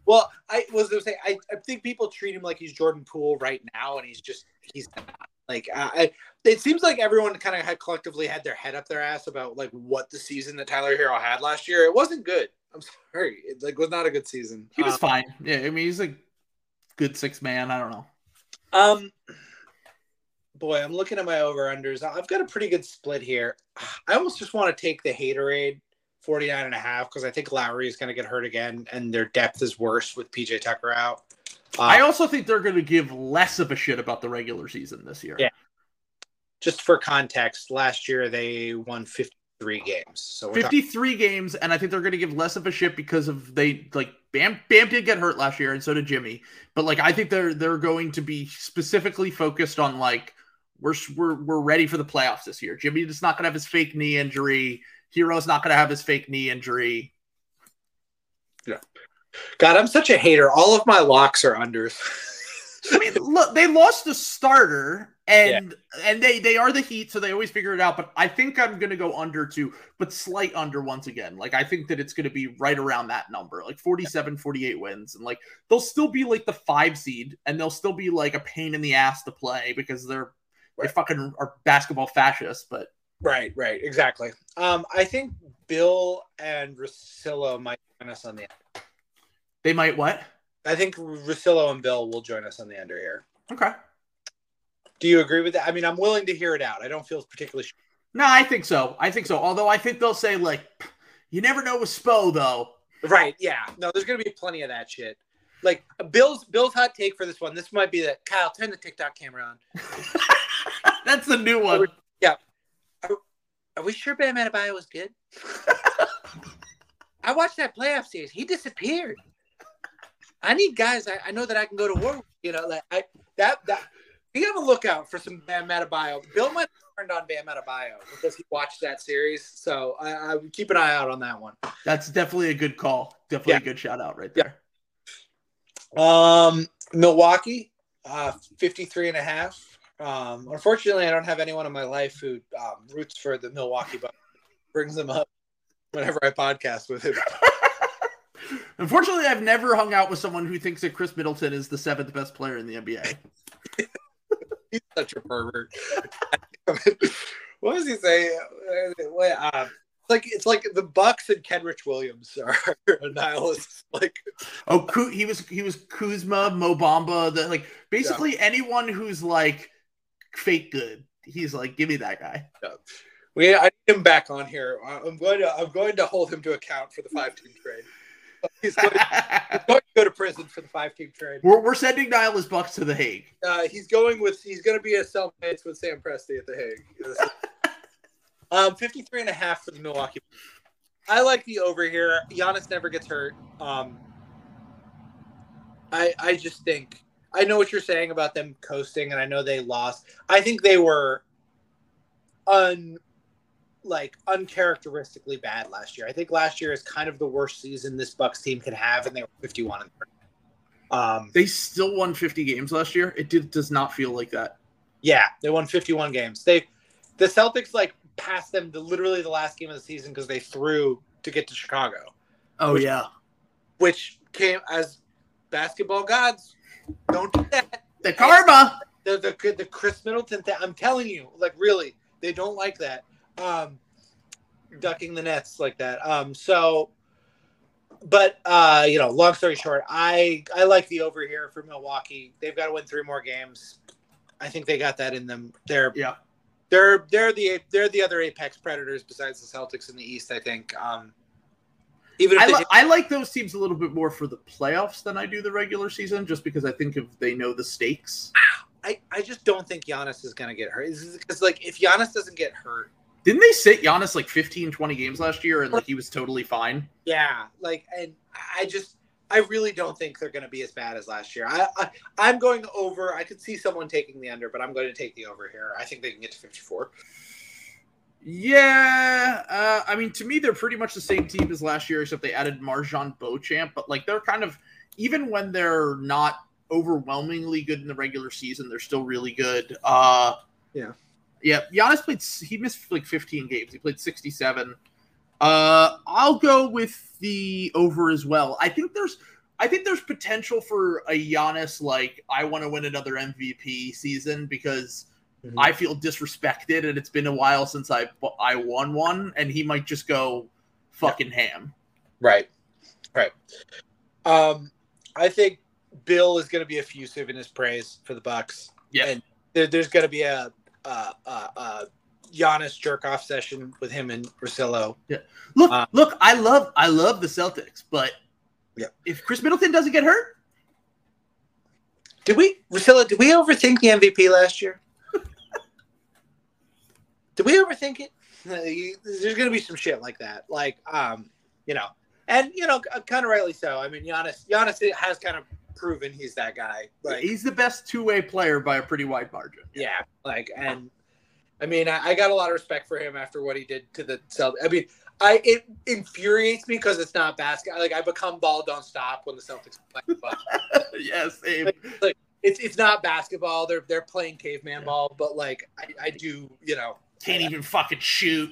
Well, I was going to say, I, I think people treat him like he's Jordan Poole right now, and he's just... He's not. Like, I, it seems like everyone kind of had collectively had their head up their ass about, like, what the season that Tyler Hero had last year. It wasn't good. I'm sorry. It, like, was not a good season. He was um, fine. Yeah, I mean, he's a good six man. I don't know. Um, boy, I'm looking at my over-unders. I've got a pretty good split here. I almost just want to take the Haterade forty-nine and a half because I think Lowry is going to get hurt again, and their depth is worse with P J Tucker out. Uh, I also think they're going to give less of a shit about the regular season this year. Yeah. Just for context, last year they won fifty-three games. So fifty-three talking- games, and I think they're going to give less of a shit because of they like Bam Bam did get hurt last year, and so did Jimmy. But like, I think they're they're going to be specifically focused on like we're we're we're ready for the playoffs this year. Jimmy is not going to have his fake knee injury. Hero's not going to have his fake knee injury. Yeah. God, I'm such a hater. All of my locks are unders. I mean, look, they lost a starter, and yeah. and they, they are the Heat, so they always figure it out. But I think I'm going to go under two, but slight under once again. Like, I think that it's going to be right around that number, like forty-seven, forty-eight wins. And, like, they'll still be, like, the five seed, and they'll still be, like, a pain in the ass to play because they're right. they fucking are basketball fascists, but... Right, right, exactly. Um, I think Bill and Russillo might join us on the end. They might what? I think Russillo and Bill will join us on the under here. Okay. Do you agree with that? I mean, I'm willing to hear it out. I don't feel particularly sure. No, I think so. I think so. Although I think they'll say, like, you never know with Spo, though. Right, yeah. No, there's going to be plenty of that shit. Like, Bill's Bill's hot take for this one. This might be that, Kyle, turn the TikTok camera on. That's the new one. Are we, yeah. Are, are we sure Bam Adebayo was good? I watched that playoff series. He disappeared. I need guys. I, I know that I can go to war. You know, like I that that we have a lookout for some Bam Adebayo. Bill might have turned on Bam Adebayo because he watched that series. So I, I would keep an eye out on that one. That's definitely a good call. Definitely yeah. a good shout out right there. Yeah. Um, Milwaukee, uh, fifty-three and a half. Um, unfortunately, I don't have anyone in my life who um, roots for the Milwaukee Bucks. Brings them up whenever I podcast with him. Unfortunately, I've never hung out with someone who thinks that Chris Middleton is the seventh best player in the N B A. He's such a pervert. What was he saying? Uh, it's like it's like the Bucks and Kenrich Williams are nihilists. Like, oh, he was he was Kuzma, Mo Bamba, the, like basically yeah. anyone who's like fake good. He's like, give me that guy. Yeah. We I need him back on here. I'm going to I'm going to hold him to account for the five team trade. He's going, to, he's going to go to prison for the five-team trade. We're we're sending Nikola Bucks to the Hague. Uh, he's going with he's going to be a cellmate with Sam Presti at the Hague. um, fifty-three and a half for the Milwaukee. I like the over here. Giannis never gets hurt. Um, I I just think I know what you're saying about them coasting, and I know they lost. I think they were un. like uncharacteristically bad last year. I think last year is kind of the worst season this Bucks team can have, and they were fifty-one and thirty. Um, they still won fifty games last year. It did, does not feel like that. Yeah, they won fifty-one games. They, the Celtics, like passed them to literally the last game of the season because they threw to get to Chicago. Oh which, yeah, which came as basketball gods. Don't do that. The karma. The the the Chris Middleton thing. I'm telling you, like really, they don't like that. Um, ducking the nets like that. Um, so, but uh, you know, long story short, I I like the over here for Milwaukee. They've got to win three more games. I think they got that in them. They're yeah. They're they're the they're the other apex predators besides the Celtics in the East, I think. Um, even if I, li- I like those teams a little bit more for the playoffs than I do the regular season, just because I think if they know the stakes. I, I just don't think Giannis is going to get hurt. Because like if Giannis doesn't get hurt, didn't they sit Giannis like fifteen, twenty games last year and like he was totally fine? Yeah, like and I just I really don't think they're going to be as bad as last year. I, I I'm going over. I could see someone taking the under, but I'm going to take the over here. I think they can get to fifty-four. Yeah, uh, I mean to me they're pretty much the same team as last year, except they added Marjon Beauchamp. But like they're kind of, even when they're not overwhelmingly good in the regular season, they're still really good. Uh, yeah. Yeah, Giannis played, he missed like fifteen games. He played sixty-seven. Uh, I'll go with the over as well. I think there's, I think there's potential for a Giannis, like, I want to win another M V P season because mm-hmm. I feel disrespected and it's been a while since I, I won one, and he might just go fucking yeah. ham. Right. Right. Um, I think Bill is going to be effusive in his praise for the Bucks. Yeah. And there, there's going to be a, Uh, uh, uh, Giannis jerk-off session with him and Russillo. Yeah, look, um, look, I love, I love the Celtics, but yeah. if Chris Middleton doesn't get hurt, did we, Russillo? Did we overthink the M V P last year? Did we overthink it? There's going to be some shit like that, like um, you know, and you know, kind of rightly so. I mean, Giannis, Giannis has kind of proven he's that guy. Like, he's the best two-way player by a pretty wide margin. Yeah, like, and I mean, I, I got a lot of respect for him after what he did to the Celtics. I mean, I it infuriates me because it's not basketball. Like, I become ball don't stop when the Celtics play. But, yes, same. Like, like, it's it's not basketball. They're they're playing caveman yeah. ball, but like I, I do, you know, can't uh, even fucking shoot.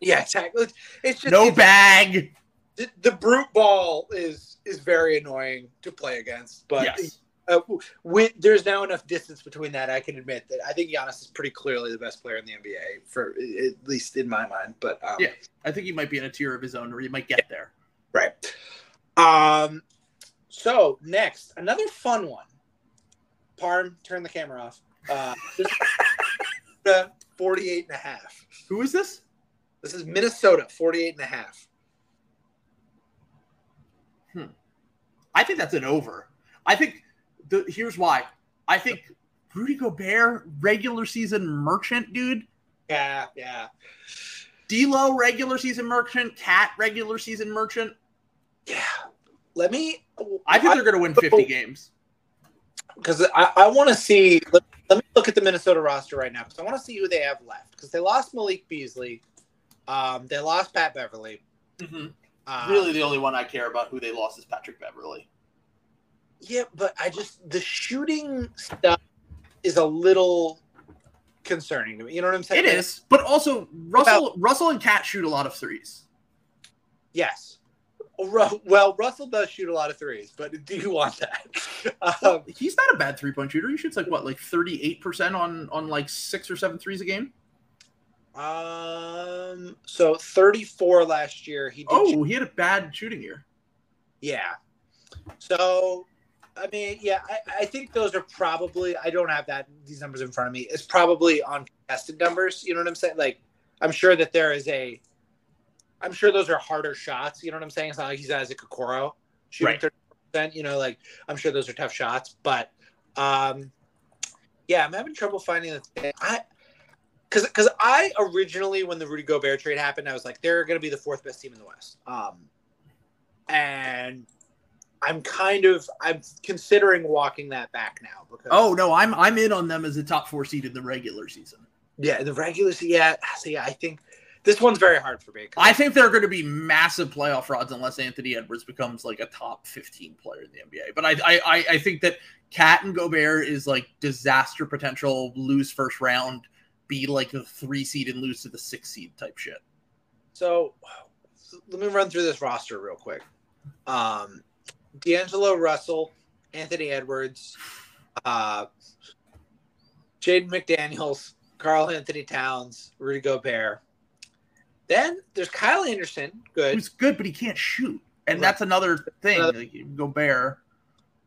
Yeah, exactly. It's just no it's, bag. The, the brute ball is is very annoying to play against, but yes. uh, we, there's now enough distance between that I can admit that I think Giannis is pretty clearly the best player in the N B A, for at least in my mind. But um, yeah, I think he might be in a tier of his own, or he might get yeah. there. Right. Um. So next, another fun one. Parm, turn the camera off. Uh, forty-eight and a half. Who is this? This is Minnesota, forty-eight and a half. Hmm. I think that's an over. I think the, here's why. I think Rudy Gobert, regular season merchant, dude. Yeah, yeah. D'Lo, regular season merchant. Cat, regular season merchant. Yeah. Let me. I think I, they're going to win fifty games. Because I, I want to see. Let, let me look at the Minnesota roster right now, because I want to see who they have left. Because they lost Malik Beasley. Um, they lost Pat Beverly. Mm-hmm. Really, the only one I care about who they lost is Patrick Beverly. Yeah, but I just – the shooting stuff is a little concerning to me. You know what I'm saying? It is. But also, Russell about, Russell and Cat shoot a lot of threes. Yes. Well, Russell does shoot a lot of threes, but do you want that? um, well, he's not a bad three-point shooter. He shoots, like, what, like thirty-eight percent on, on like, six or seven threes a game? Um, so thirty-four last year. He did oh, shoot. He had a bad shooting year. Yeah. So, I mean, yeah, I, I think those are probably, I don't have that, these numbers in front of me. It's probably on contested numbers. You know what I'm saying? Like, I'm sure that there is a, I'm sure those are harder shots. You know what I'm saying? It's not like he's Isaac Okoro shooting right. thirty percent, you know, like I'm sure those are tough shots, but, um, yeah, I'm having trouble finding the I, Because because I originally, when the Rudy Gobert trade happened, I was like, they're going to be the fourth best team in the West. Um, and I'm kind of – I'm considering walking that back now. Because oh, no, I'm I'm in on them as a top four seed in the regular season. Yeah, the regular season. Yeah, see, I think – this one's very hard for me. I think they're going to be massive playoff frauds unless Anthony Edwards becomes like a top fifteen player in the N B A. But I I, I think that Cat and Gobert is like disaster potential, lose first round – be like the three seed and lose to the six seed type shit. So let me run through this roster real quick. Um, D'Angelo Russell, Anthony Edwards, uh, Jaden McDaniels, Carl Anthony Towns, Rudy Gobert. Then there's Kyle Anderson. Good. He's good, but he can't shoot. And right. that's another thing. Another- like, Gobert.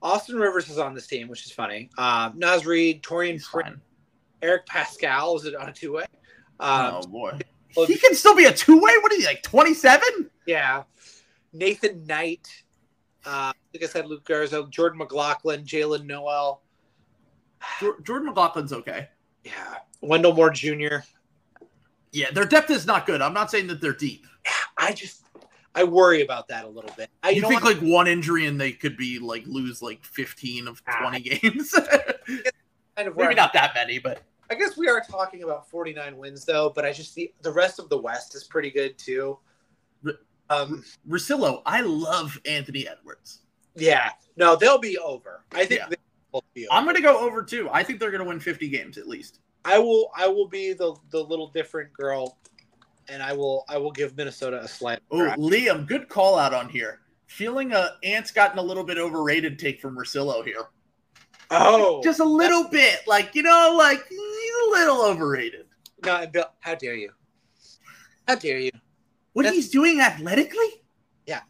Austin Rivers is on this team, which is funny. Um, Naz Reid, Torian Prince. Eric Pascal is on a two-way. Um, oh, boy. He can still be a two-way? What are you, like twenty-seven? Yeah. Nathan Knight. Uh, like I said, Luke Garzo, Jordan McLaughlin, Jalen Noel. Jordan McLaughlin's okay. Yeah. Wendell Moore Junior Yeah, their depth is not good. I'm not saying that they're deep. Yeah, I just – I worry about that a little bit. I, you, you think, like, one injury and they could be, like, lose, like, fifteen of twenty games? Kind of. Maybe not that many, but – I guess we are talking about forty-nine wins, though, but I just see the rest of the West is pretty good, too. Um, Russillo, I love Anthony Edwards. Yeah. No, they'll be over. I think yeah. they'll be over. I'm going to go over, too. I think they're going to win fifty games at least. I will I will be the, the little different girl, and I will I will give Minnesota a slight. Oh, Liam, good call out on here. Feeling a Ant's gotten a little bit overrated take from Russillo here. Oh. Just a little bit. Like, you know, like... little overrated. No, Bill, how dare you? How dare you? What that's, he's doing athletically? Yeah.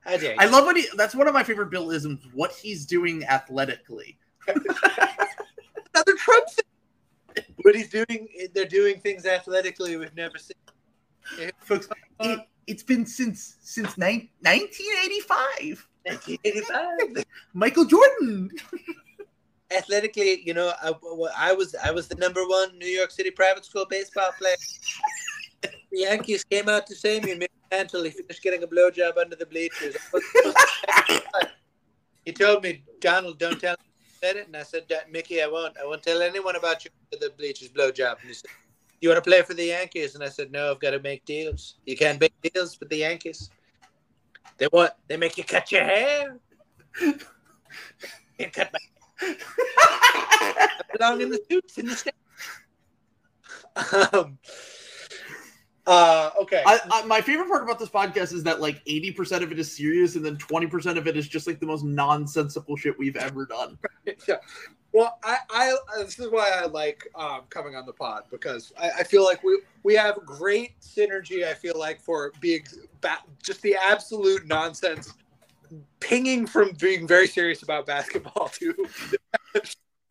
How dare you? I love what he, that's one of my favorite Bill-isms, what he's doing athletically. Another Trump thing. What he's doing, they're doing things athletically we've never seen. Yeah. Folks, it, it's been since since ni- nineteen eighty-five. nineteen eighty-five. Michael Jordan. Athletically, you know, I, I was I was the number one New York City private school baseball player. The Yankees came out to save me mentally, finished getting a blowjob under the bleachers. He told me, Donald, don't tell me you said it, and I said, Mickey, I won't. I won't tell anyone about you the bleachers blowjob. And he said, you want to play for the Yankees? And I said, no, I've got to make deals. You can't make deals with the Yankees. They want. They make you cut your hair. You cut my I belong in the suits in the state. Um, uh, okay. I, I, my favorite part about this podcast is that like eighty percent of it is serious, and then twenty percent of it is just like the most nonsensical shit we've ever done. Yeah. Well, I, I this is why I like um, coming on the pod, because I, I feel like we we have great synergy. I feel like for being ba- just the absolute nonsense. Pinging from being very serious about basketball to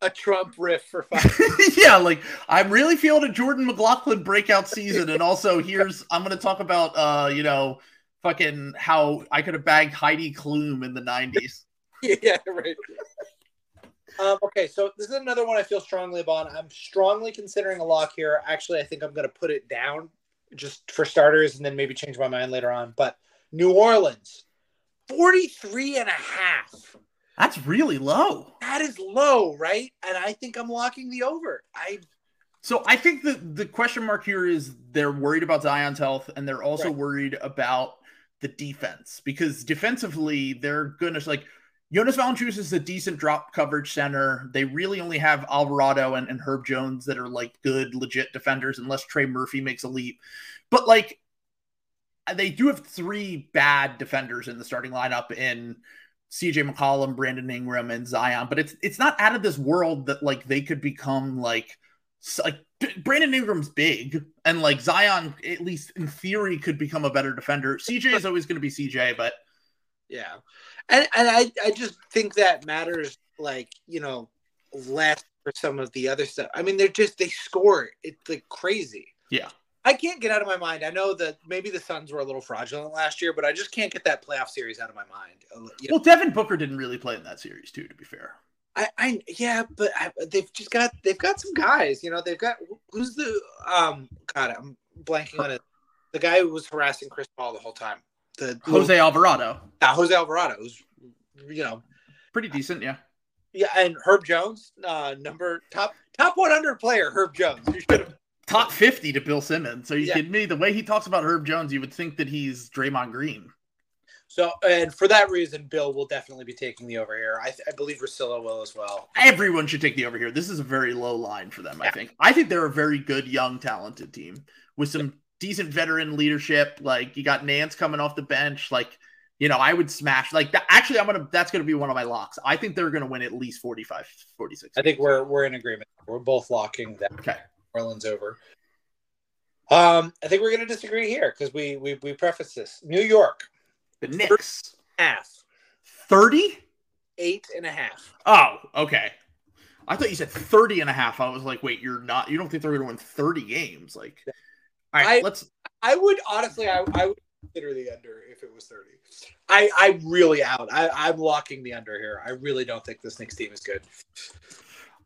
a Trump riff for five. Yeah, like I'm really feeling a Jordan McLaughlin breakout season, and also here's I'm going to talk about uh you know fucking how I could have bagged Heidi Klum in the nineties. Yeah, right. um, okay, so this is another one I feel strongly about. I'm strongly considering a lock here. Actually, I think I'm going to put it down just for starters, and then maybe change my mind later on. But New Orleans. forty-three and a half. That's really low. That is low, right? And I think I'm locking the over. I So I think the, the question mark here is they're worried about Zion's health, and they're also right. worried about the defense, because defensively they're going to like Jonas Valanciunas is a decent drop coverage center. They really only have Alvarado and, and Herb Jones that are like good, legit defenders unless Trey Murphy makes a leap. But like they do have three bad defenders in the starting lineup in C J McCollum, Brandon Ingram, and Zion, but it's it's not out of this world that like they could become like like Brandon Ingram's big, and like Zion at least in theory could become a better defender. C J is always going to be C J, but yeah, and and I I just think that matters like you know less for some of the other stuff. I mean they're just they score it's like crazy. Yeah. I can't get out of my mind. I know that maybe the Suns were a little fraudulent last year, but I just can't get that playoff series out of my mind. You know? Well, Devin Booker didn't really play in that series, too. To be fair, I, I yeah, but I, they've just got they've got some guys. You know, they've got who's the um God, I'm blanking on it. The guy who was harassing Chris Paul the whole time, the Jose who, Alvarado. Yeah, Jose Alvarado, who's you know pretty decent, yeah, yeah, and Herb Jones, uh, number top top one hundred player, Herb Jones. You should have. Top fifty to Bill Simmons. Are you yeah. kidding me? The way he talks about Herb Jones, you would think that he's Draymond Green. So, and for that reason, Bill will definitely be taking the over here. I, th- I believe Russillo will as well. Everyone should take the over here. This is a very low line for them, yeah. I think. I think they're a very good, young, talented team with some yeah. decent veteran leadership. Like, you got Nance coming off the bench. Like, you know, I would smash. Like, that, actually, I'm gonna. That's going to be one of my locks. I think they're going to win at least forty-five, forty-six. I think we're we're in agreement. We're both locking that. Okay. Orleans over. Um, I think we're going to disagree here because we we we preface this. New York, the Knicks half thirty-eight and a half. Oh, okay. I thought you said thirty and a half. I was like, wait, you're not, you don't think they're going to win thirty games? Like, all right, I, let's. I would honestly, I, I would consider the under if it was thirty. I, I really out. I, I'm locking the under here. I really don't think this Knicks team is good.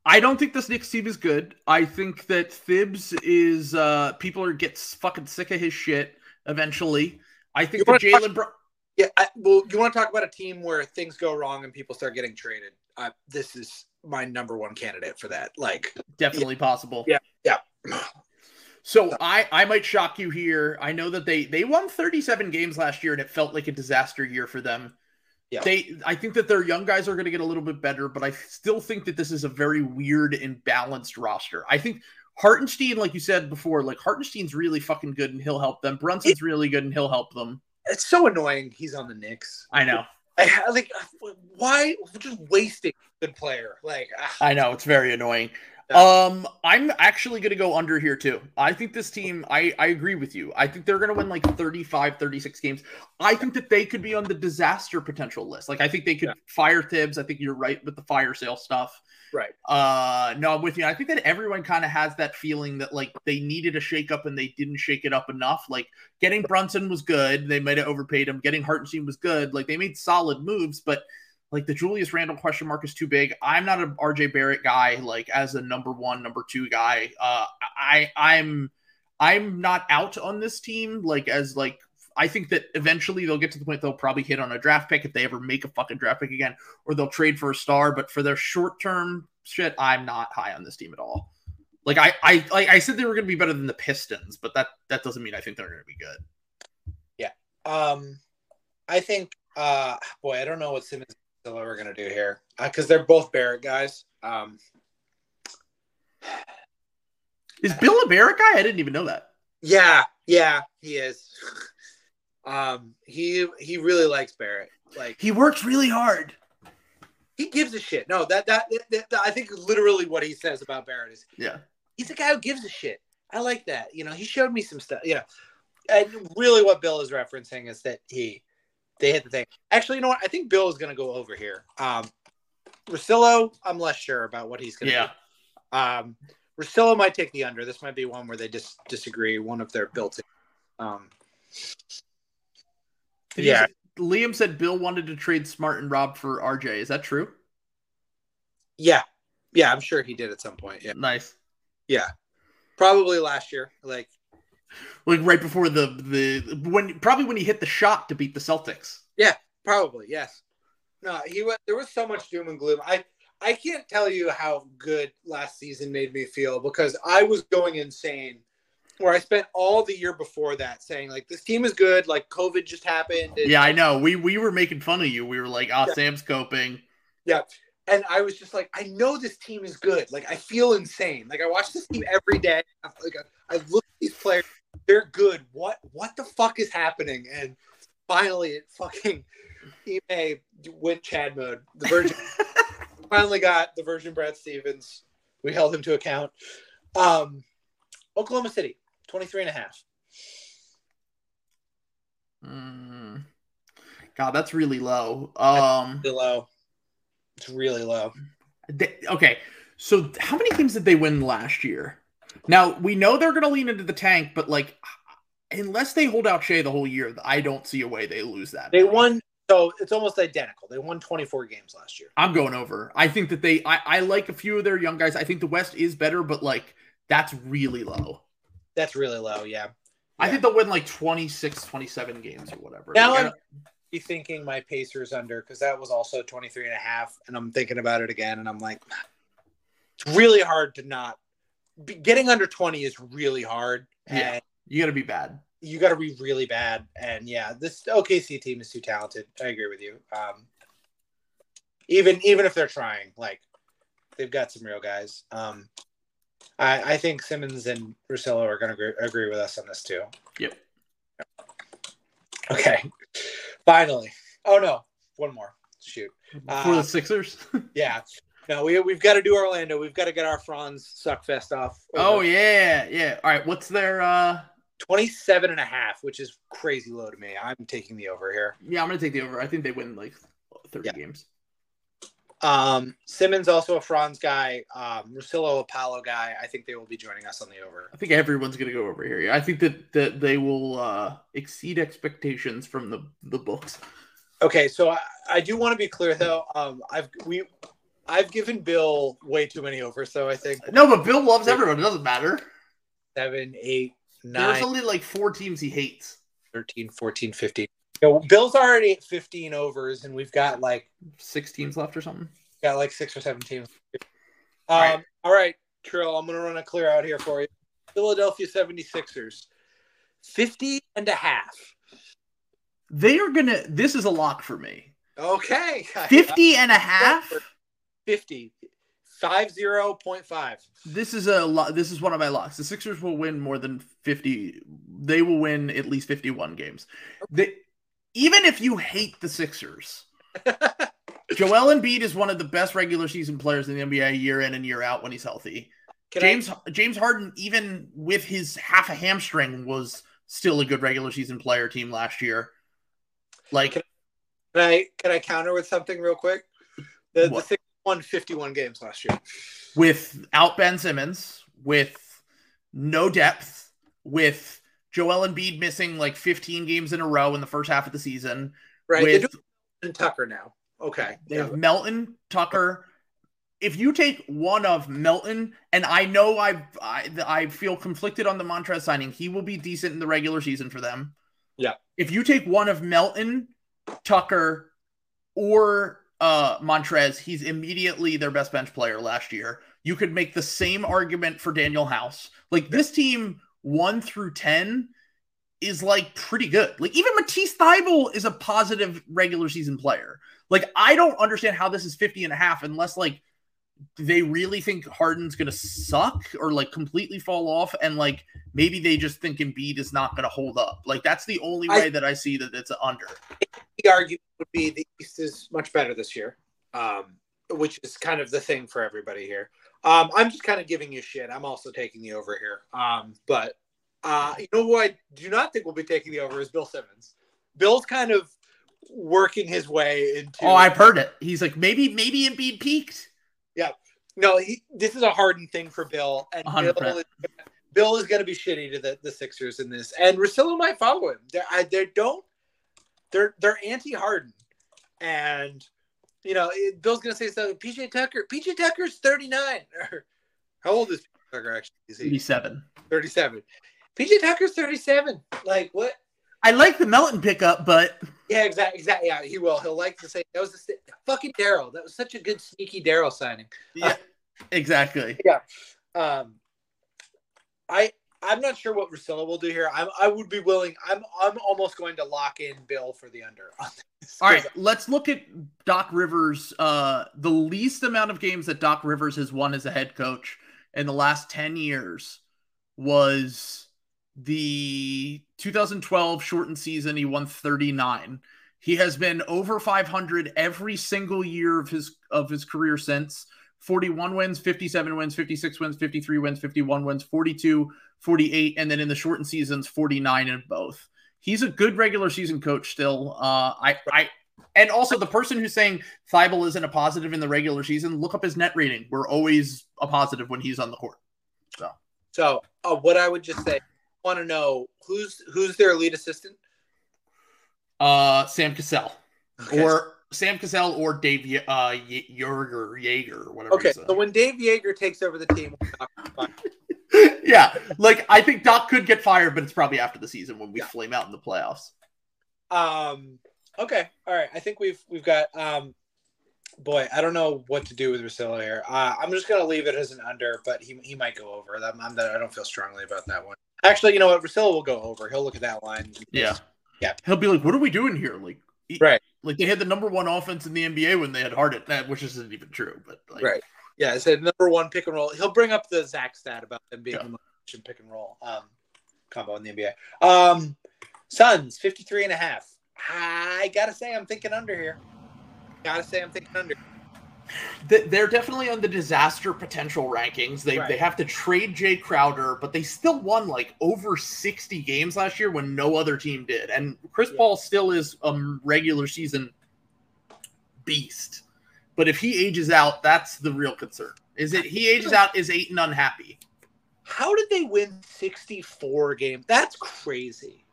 I don't think this Knicks team is good. I think that Thibs is, uh, people are get fucking sick of his shit eventually. I think that Jalen Brown. Yeah, I, well, you want to talk about a team where things go wrong and people start getting traded. Uh, this is my number one candidate for that. Like, definitely yeah. possible. Yeah, yeah. So I, I might shock you here. I know that they they won thirty-seven games last year, and it felt like a disaster year for them. Yeah, they. I think that their young guys are going to get a little bit better, but I still think that this is a very weird and balanced roster. I think Hartenstein, like you said before, like Hartenstein's really fucking good, and he'll help them. Brunson's it- really good, and he'll help them. It's so annoying he's on the Knicks. I know. I, like, why? We're just wasting a good player. Like, ugh. I know. It's very annoying. Yeah. Um, I'm actually going to go under here, too. I think this team, I, I agree with you. I think they're going to win, like, thirty-five, thirty-six games. I think that they could be on the disaster potential list. Like, I think they could yeah. fire Thibs. I think you're right with the fire sale stuff. Right. Uh, no, I'm with you. I think that everyone kind of has that feeling that, like, they needed a shakeup and they didn't shake it up enough. Like, getting Brunson was good. They might have overpaid him. Getting Hartenstein was good. Like, they made solid moves, but, like, the Julius Randle question mark is too big. I'm not an R J Barrett guy, like, as a number one, number two guy. Uh, I, I'm, I'm not out on this team, like, as, like, I think that eventually they'll get to the point they'll probably hit on a draft pick if they ever make a fucking draft pick again, or they'll trade for a star. But for their short-term shit, I'm not high on this team at all. Like, I I, like I said they were going to be better than the Pistons, but that, that doesn't mean I think they're going to be good. Yeah. Um, I think, uh, boy, I don't know what Simmons and Silva are going to do here because uh, they're both Barrett guys. Um, is Bill a Barrett guy? I didn't even know that. Yeah. Yeah, he is. Um, he, he really likes Barrett. Like, he works really hard. He gives a shit. No, that, that, that, that I think literally what he says about Barrett is, yeah, he's a guy who gives a shit. I like that. You know, he showed me some stuff, you know, and really what Bill is referencing is that he, they hit the thing. Actually, you know what? I think Bill is going to go over here. Um, Russillo, I'm less sure about what he's going to yeah. do. Um, Russillo might take the under. This might be one where they just disagree. One of their built-in, um, yeah. Liam said Bill wanted to trade Smart and Rob for R J. Is that true? Yeah. Yeah, I'm sure he did at some point. Yeah. Nice. Yeah. Probably last year. Like like right before the, the when probably when he hit the shot to beat the Celtics. Yeah, probably. Yes. No, he went, there was so much doom and gloom. I I can't tell you how good last season made me feel because I was going insane. Where I spent all the year before that saying, like, this team is good. Like, COVID just happened. And, yeah, I know. We we were making fun of you. We were like, ah, oh, yeah. Sam's coping. Yeah. And I was just like, I know this team is good. Like, I feel insane. Like, I watch this team every day. Like, I, I look at these players. They're good. What what the fuck is happening? And finally, it fucking E M A went Chad mode. The Virgin finally got the Virgin Brad Stevens. We held him to account. Um, Oklahoma City. twenty-three and a half. Mm. God, that's really low. Um, really low. It's really low. They, okay, so how many games did they win last year? Now, we know they're going to lean into the tank, but, like, unless they hold out Shea the whole year, I don't see a way they lose that. They won, so it's almost identical. They won twenty-four games last year. I'm going over. I think that they I, – I like a few of their young guys. I think the West is better, but, like, that's really low. That's really low, yeah. yeah. I think they'll win like twenty-six, twenty-seven games or whatever. Now I'm be thinking my Pacers under because that was also twenty-three and a half, and I'm thinking about it again, and I'm like, it's really hard to not be, getting under twenty is really hard. And yeah, you got to be bad. You got to be really bad, and yeah, this O K C team is too talented. I agree with you. Um, even even if they're trying, like they've got some real guys. Um, I, I think Simmons and Russillo are going to agree, agree with us on this, too. Yep. Okay. Finally. Oh, no. One more. Shoot. Uh, For the Sixers? yeah. No, we, we've got to do Orlando. We've got to get our Franz Suckfest off. Over. Oh, yeah. Yeah. All right. What's their uh... – twenty-seven and a half, which is crazy low to me. I'm taking the over here. Yeah, I'm going to take the over. I think they win, like, thirty yeah. games. Um, Simmons, also a Franz guy. Um, Russillo, Apollo guy. I think they will be joining us on the over. I think everyone's going to go over here. I think that, that they will uh, exceed expectations from the, the books. Okay, so I, I do want to be clear, though. Um, I've we I've given Bill way too many overs, so I think... No, but Bill loves everyone. It doesn't matter. Seven, eight, nine. There's only like four teams he hates. thirteen, fourteen, fifteen. So Bill's already at fifteen overs, and we've got like six teams left or something. Got like six or seven teams. Um, all right, all right Trill, I'm going to run a clear out here for you. Philadelphia seventy-sixers, fifty and a half. They are going to, this is a lock for me. Okay. fifty and a half? fifty. fifty point five. This is a lo- This is one of my locks. The Sixers will win more than fifty. They will win at least fifty-one games. They, even if you hate the Sixers, Joel Embiid is one of the best regular season players in the N B A year in and year out when he's healthy. Can James I... James Harden, even with his half a hamstring, was still a good regular season player team last year. Like, can I can I counter with something real quick? The, the Sixers won fifty-one games last year without Ben Simmons, with no depth, with Joel Embiid missing like fifteen games in a row in the first half of the season. Right, with, they do and Tucker now. Okay, they yeah. have Melton, Tucker. If you take one of Melton, and I know I, I I feel conflicted on the Montrez signing, he will be decent in the regular season for them. Yeah. If you take one of Melton, Tucker, or uh, Montrez, he's immediately their best bench player last year. You could make the same argument for Daniel House. Like, this team, one through ten, is, like, pretty good. Like, even Matisse Thybulle is a positive regular season player. Like, I don't understand how this is fifty and a half unless, like, they really think Harden's going to suck or like completely fall off. And like, maybe they just think Embiid is not going to hold up. Like, that's the only way I, that I see that it's an under. The argument would be the East is much better this year. Um, which is kind of the thing for everybody here. Um, I'm just kind of giving you shit. I'm also taking the over here. Um, but uh, you know who I do not think will be taking the over is Bill Simmons. Bill's kind of working his way into. Oh, I've heard it. He's like, maybe, maybe Embiid peaked. Yeah, no, he, this is a Harden thing for Bill, and Bill is, Bill is going to be shitty to the, the Sixers in this, and Russillo might follow him. They're, I, they don't, they're they're anti-Harden, and you know it, Bill's going to say something. P J Tucker, P J Tucker's thirty-nine. How old is P J Tucker actually? Is he? thirty-seven. thirty-seven. P J Tucker's thirty-seven. Like what? I like the Melton pickup, but yeah, exactly, exactly. Yeah, he will. He'll like to say that was the fucking Daryl. That was such a good sneaky Daryl signing. Yeah, uh, exactly. Yeah. Um, I I'm not sure what Russillo will do here. I'm I would be willing. I'm I'm almost going to lock in Bill for the under on this. All right, let's look at Doc Rivers. Uh, the least amount of games that Doc Rivers has won as a head coach in the last ten years was the two thousand twelve shortened season. He won thirty-nine. He has been over five hundred every single year of his of his career since. forty-one wins, fifty-seven wins, fifty-six wins, fifty-three wins, fifty-one wins, forty-two, forty-eight, and then in the shortened seasons, forty-nine in both. He's a good regular season coach still. Uh, I, I and also the person who's saying Thybulle isn't a positive in the regular season, look up his net rating. We're always a positive when he's on the court. So, so uh, what I would just say. Want to know who's who's their lead assistant? Uh, Sam Cassell, okay. Or Sam Cassell or Dave uh Yerger, Yeager, whatever. Okay, so when Dave Yeager takes over the team, yeah, like I think Doc could get fired, but it's probably after the season when we yeah. flame out in the playoffs. Um. Okay. All right. I think we've we've got. Um. Boy, I don't know what to do with Russillo here. Uh, I'm just gonna leave it as an under, but he he might go over. I'm, I'm that I don't feel strongly about that one. Actually, you know what? Russillo will go over. He'll look at that line. Yeah. Yeah. He'll be like, what are we doing here? Like, right. Like, they had the number one offense in the N B A when they had Harden, that, which isn't even true. But like, right. Yeah. It's a number one pick and roll. He'll bring up the Zach stat about them being yeah. the most pick and roll um, combo in the N B A. Um, Suns, fifty-three and a half. I got to say, I'm thinking under here. Got to say, I'm thinking under. They're definitely on the disaster potential rankings. They right. they have to trade Jay Crowder, but they still won like over sixty games last year when no other team did. And Chris yeah. Paul still is a regular season beast. But if he ages out, that's the real concern. Is it he ages out, is Ayton unhappy? How did they win sixty-four games? That's crazy.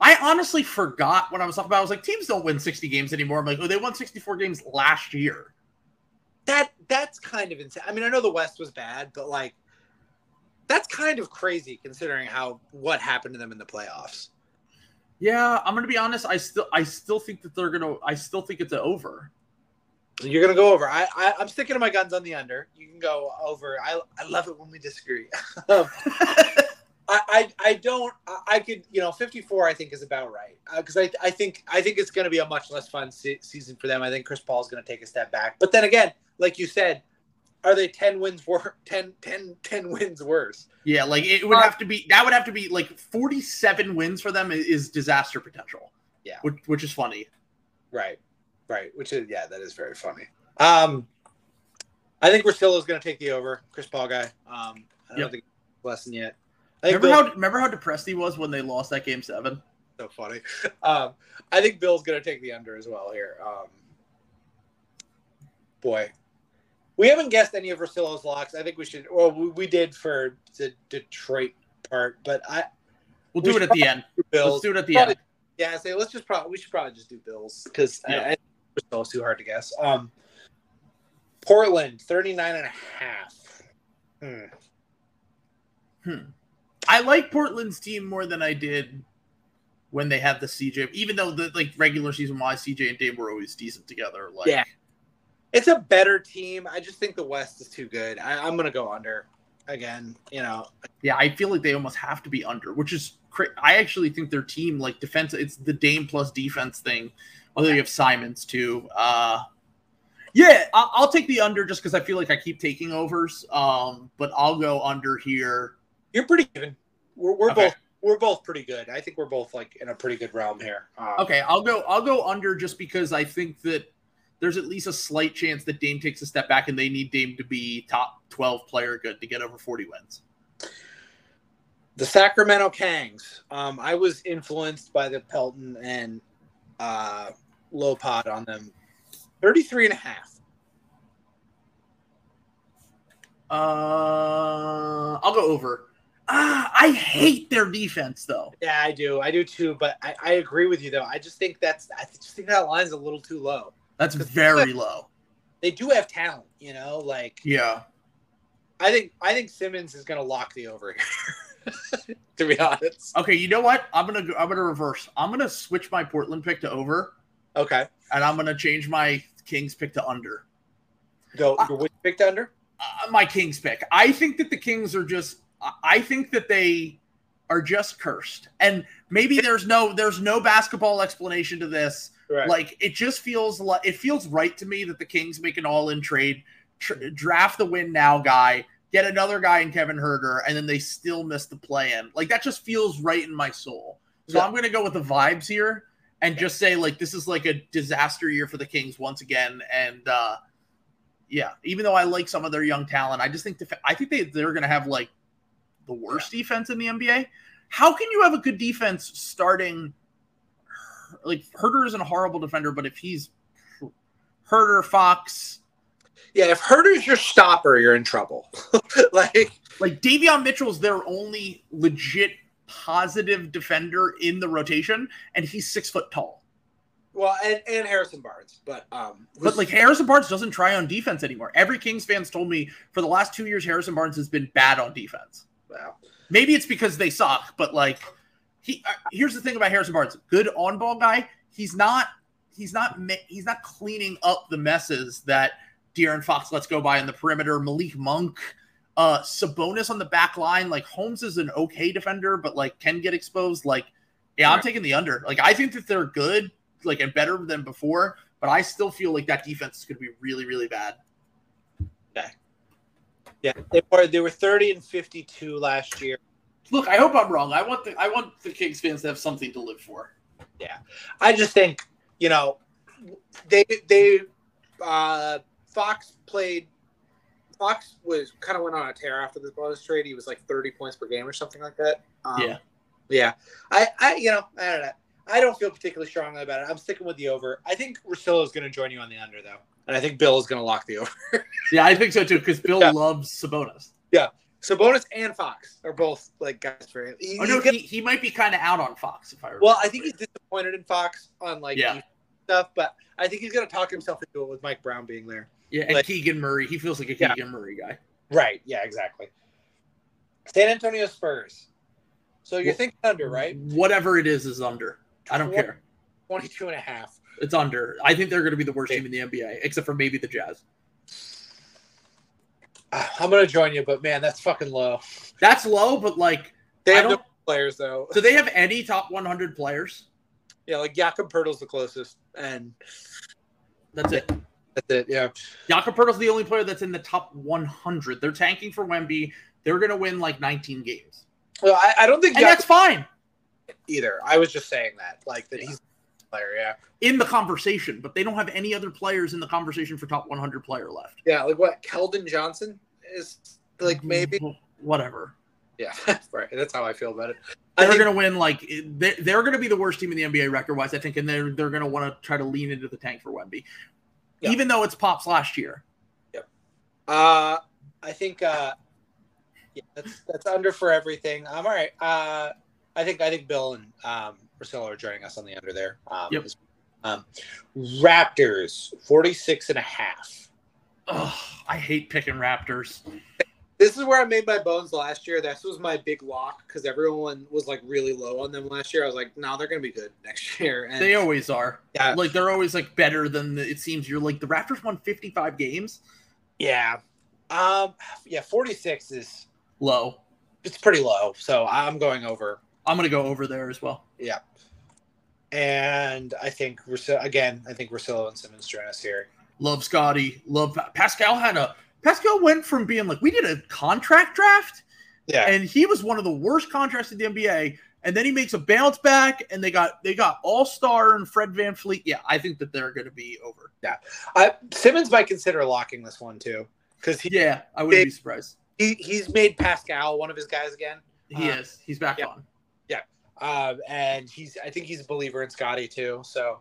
I honestly forgot what I was talking about. I was like, teams don't win sixty games anymore. I'm like, oh, they won sixty-four games last year. That That's kind of insane. I mean, I know the West was bad, but, like, that's kind of crazy considering how what happened to them in the playoffs. Yeah, I'm going to be honest. I still I still think that they're going to – I still think it's an over. You're going to go over. I, I, I'm sticking to my guns on the under. You can go over. I, I love it when we disagree. I, I I don't – I could – you know, fifty-four I think is about right because uh, I I think I think it's going to be a much less fun se- season for them. I think Chris Paul is going to take a step back. But then again, like you said, are they ten wins wor- ten, ten, ten wins worse? Yeah, like it would uh, have to be – that would have to be like forty-seven wins for them is disaster potential. Yeah. Which, which is funny. Right. Right, which is, yeah, that is very funny. Um, I think Russillo's going to take the over, Chris Paul guy. Um, I don't yep. think it's lesson yet. I think remember, Bill, how, remember how depressed he was when they lost that game seven? So funny. Um, I think Bill's going to take the under as well here. Um, boy. We haven't guessed any of Russillo's locks. I think we should – well, we, we did for the Detroit part, but I – We'll do we it at the end. Bill's. Let's do it at the probably, end. Yeah, I say let's just probably – we should probably just do Bills because yeah. I, I It's too hard to guess. Um, Portland, thirty-nine and a half. Hmm. Hmm. I like Portland's team more than I did when they had the C J. Even though, the like, regular season-wise, C J and Dame were always decent together. Like, yeah. It's a better team. I just think the West is too good. I, I'm going to go under again, you know. Yeah, I feel like they almost have to be under, which is cra- – I actually think their team, like, defense – it's the Dame plus defense thing. Although you have Simons, too. Uh, yeah, I'll, I'll take the under just because I feel like I keep taking overs. Um, but I'll go under here. You're pretty even. We're, we're okay. both we're both pretty good. I think we're both like in a pretty good realm here. Um, okay, I'll go I'll go under just because I think that there's at least a slight chance that Dame takes a step back and they need Dame to be top twelve player good to get over forty wins. The Sacramento Kings. Um, I was influenced by the Pelton and uh, low pod on them. thirty-three and a half. Uh, I'll go over. Ah, I hate their defense though. Yeah, I do. I do too, but I, I agree with you though. I just think that's, I just think that line's a little too low. That's very low. They do have talent, you know, like, yeah, I think, I think Simmons is going to lock the over here. To be honest. Okay, you know what? I'm gonna I'm gonna reverse. I'm gonna switch my Portland pick to over. Okay. And I'm gonna change my Kings pick to under. Go uh, which pick to under? Uh, my Kings pick. I think that the Kings are just. I think that they are just cursed, and maybe there's no there's no basketball explanation to this. Right. Like it just feels like it feels right to me that the Kings make an all-in trade, tr- draft the win now guy. Get another guy in Kevin Huerter, and then they still miss the play-in. Like, that just feels right in my soul. So yeah. I'm going to go with the vibes here and just say, like, this is like a disaster year for the Kings once again. And, uh, yeah, even though I like some of their young talent, I just think def- I think they, they're going to have, like, the worst yeah. defense in the N B A. How can you have a good defense starting – like, Huerter isn't a horrible defender, but if he's Huerter, Fox – yeah, if Huerter's your stopper, you're in trouble. like, like Davion Mitchell's their only legit positive defender in the rotation, and he's six foot tall. Well, and, and Harrison Barnes, but um, but like Harrison Barnes doesn't try on defense anymore. Every Kings fan's told me for the last two years Harrison Barnes has been bad on defense. Wow, maybe it's because they suck, but like he uh, here's the thing about Harrison Barnes: good on ball guy. He's not. He's not. He's not cleaning up the messes that De'Aaron Fox lets go by on the perimeter. Malik Monk, uh, Sabonis on the back line. Like, Holmes is an okay defender, but, like, can get exposed. Like, yeah, I'm right. taking the under. Like, I think that they're good, like, and better than before, but I still feel like that defense is going to be really, really bad. Okay. Yeah, they were, they were thirty and fifty-two last year. Look, I hope I'm wrong. I want the I want the Kings fans to have something to live for. Yeah. I just think, you know, they they uh Fox played – Fox was kind of went on a tear after the bonus trade. He was like thirty points per game or something like that. Um, yeah. Yeah. I, I, you know, I don't know. I don't feel particularly strongly about it. I'm sticking with the over. I think Russillo is going to join you on the under, though. And I think Bill is going to lock the over. Yeah, I think so too, because Bill yeah. loves Sabonis. Yeah. Sabonis and Fox are both like guys for him. He, oh, no, gonna, he, he might be kind of out on Fox if I remember. Well, I think he's disappointed in Fox on like yeah. stuff, but I think he's going to talk himself into it with Mike Brown being there. Yeah, and like, Keegan Murray. He feels like a Keegan yeah. Murray guy. Right. Yeah, exactly. San Antonio Spurs. So you're well, thinking under, right? Whatever it is is under. I don't care. twenty-two and a half. It's under. I think they're going to be the worst yeah. team in the N B A, except for maybe the Jazz. I'm going to join you, but man, that's fucking low. That's low, but like they have no players though. Do they have any top one hundred players? Yeah, like Jakob Poeltl's the closest, and that's it. That's it. Yeah, Jakob Poeltl's the only player that's in the top one hundred. They're tanking for Wemby. They're going to win like nineteen games. Well, I, I don't think, and Jakob, that's fine. Either I was just saying that, like that yeah. he's a player, yeah, in the conversation, but they don't have any other players in the conversation for top one hundred player left. Yeah, like what Keldon Johnson is like maybe whatever. Yeah, right. That's how I feel about it. They're going to win like they're, they're going to be the worst team in the N B A record wise, I think, and they're they're going to want to try to lean into the tank for Wemby, yeah. even though it's Pop's last year. Yep. Yeah. Uh, I think uh, yeah, that's that's under for everything. I'm all right. Uh, I think I think Bill and um, Russillo are joining us on the under there. Um, yep. um Raptors forty-six and a half. Oh, I hate picking Raptors. This is where I made my bones last year. This was my big lock because everyone was like really low on them last year. I was like, no, nah, they're going to be good next year. And they always are. Yeah. Like they're always like better than the, it seems. You're like the Raptors won fifty-five games. Yeah. Um. Yeah. forty-six is low. It's pretty low. So I'm going over. I'm going to go over there as well. Yeah. And I think, again, I think Russillo and Simmons join us here. Love Scotty. Love Pascal had a Pascal went from being like, we did a contract draft, yeah, and he was one of the worst contracts in the N B A, and then he makes a bounce back, and they got they got All-Star and Fred VanVleet. Yeah, I think that they're going to be over. Yeah, I, Simmons might consider locking this one too, because yeah, I wouldn't made, be surprised. He he's made Pascal one of his guys again. He um, is. He's back yeah, on. Yeah, um, and he's I think he's a believer in Scotty too. So.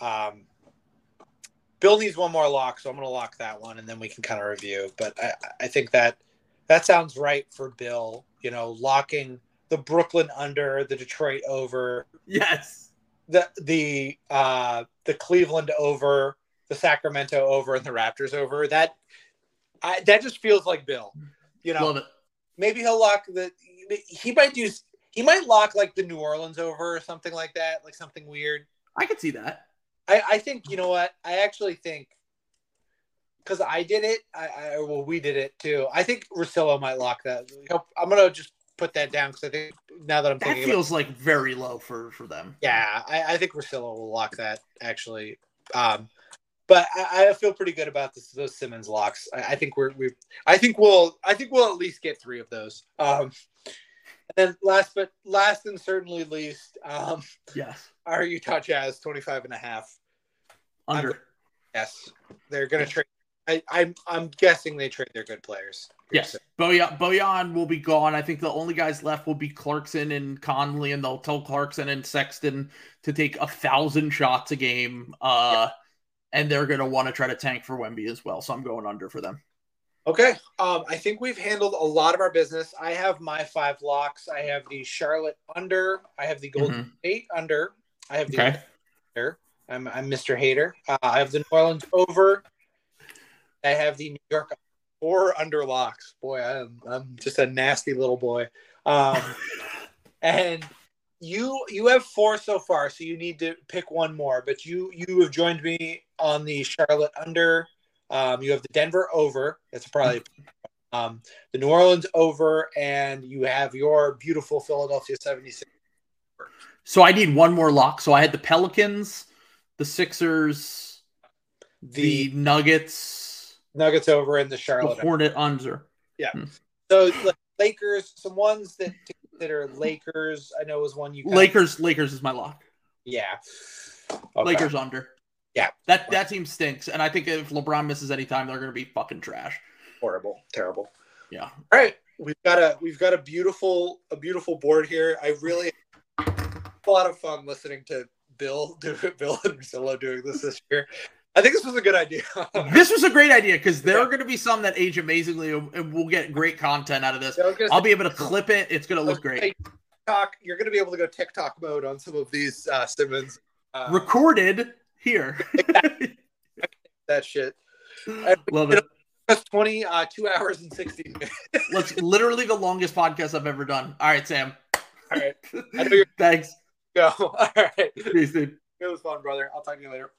Um, Bill needs one more lock, so I'm going to lock that one, and then we can kind of review. But I, I think that that sounds right for Bill, you know, locking the Brooklyn under, the Detroit over. Yes. The the uh, the Cleveland over, the Sacramento over, and the Raptors over. That I, that just feels like Bill, you know. Love it. Maybe he'll lock the – he might do – he might lock, like, the New Orleans over or something like that, like something weird. I could see that. I, I think, you know what, I actually think, because I did it, I, I well, we did it too. I think Russillo might lock that. I'm going to just put that down because I think now that I'm thinking about it. That feels like very low for, for them. Yeah, I, I think Russillo will lock that, actually. Um, but I, I feel pretty good about this, those Simmons locks. I, I think we're, we've, I think we'll, I think we'll at least get three of those. Um, and then last but last and certainly least, um, yes. Our Utah Jazz twenty-five and a half under. I'm, yes, they're going to yes. trade. I, I'm I'm guessing they trade their good players. Yes, so. Bojan Bojan will be gone. I think the only guys left will be Clarkson and Conley, and they'll tell Clarkson and Sexton to take a thousand shots a game, uh, yeah. and they're going to want to try to tank for Wemby as well. So I'm going under for them. Okay, um, I think we've handled a lot of our business. I have my five locks. I have the Charlotte under. I have the Golden mm-hmm. State under. I have the okay. under. I'm, I'm Mister Hater. Uh, I have the New Orleans over. I have the New York four under locks. Boy, I'm, I'm just a nasty little boy. Um, and you you have four so far, so you need to pick one more. But you you have joined me on the Charlotte under. Um, you have the Denver over. That's probably um, the New Orleans over, and you have your beautiful Philadelphia seventy-sixers. So I need one more lock. So I had the Pelicans, the Sixers, the, the Nuggets, Nuggets over, and the Charlotte the Hornet under. Yeah. Hmm. So like, Lakers, some ones that to consider Lakers. I know was one you Lakers. Of... Lakers is my lock. Yeah. Okay. Lakers under. Yeah. That that team stinks. And I think if LeBron misses any time, they're gonna be fucking trash. Horrible. Terrible. Yeah. All right. We've got a we've got a beautiful a beautiful board here. I really had a lot of fun listening to Bill do Bill and Russillo doing this this year. I think this was a good idea. This was a great idea because there yeah. are going to be some that age amazingly, and we'll get great content out of this. Yeah, I'll say, be able to clip it. It's going to look great. TikTok, you're going to be able to go TikTok mode on some of these uh, Simmons. Uh, Recorded here. Exactly. That shit. Love it. That's twenty, uh, two hours and sixteen minutes. That's literally the longest podcast I've ever done. All right, Sam. All right. I know you're- Thanks. Go. All right. Peace, dude. It was fun, brother. I'll talk to you later.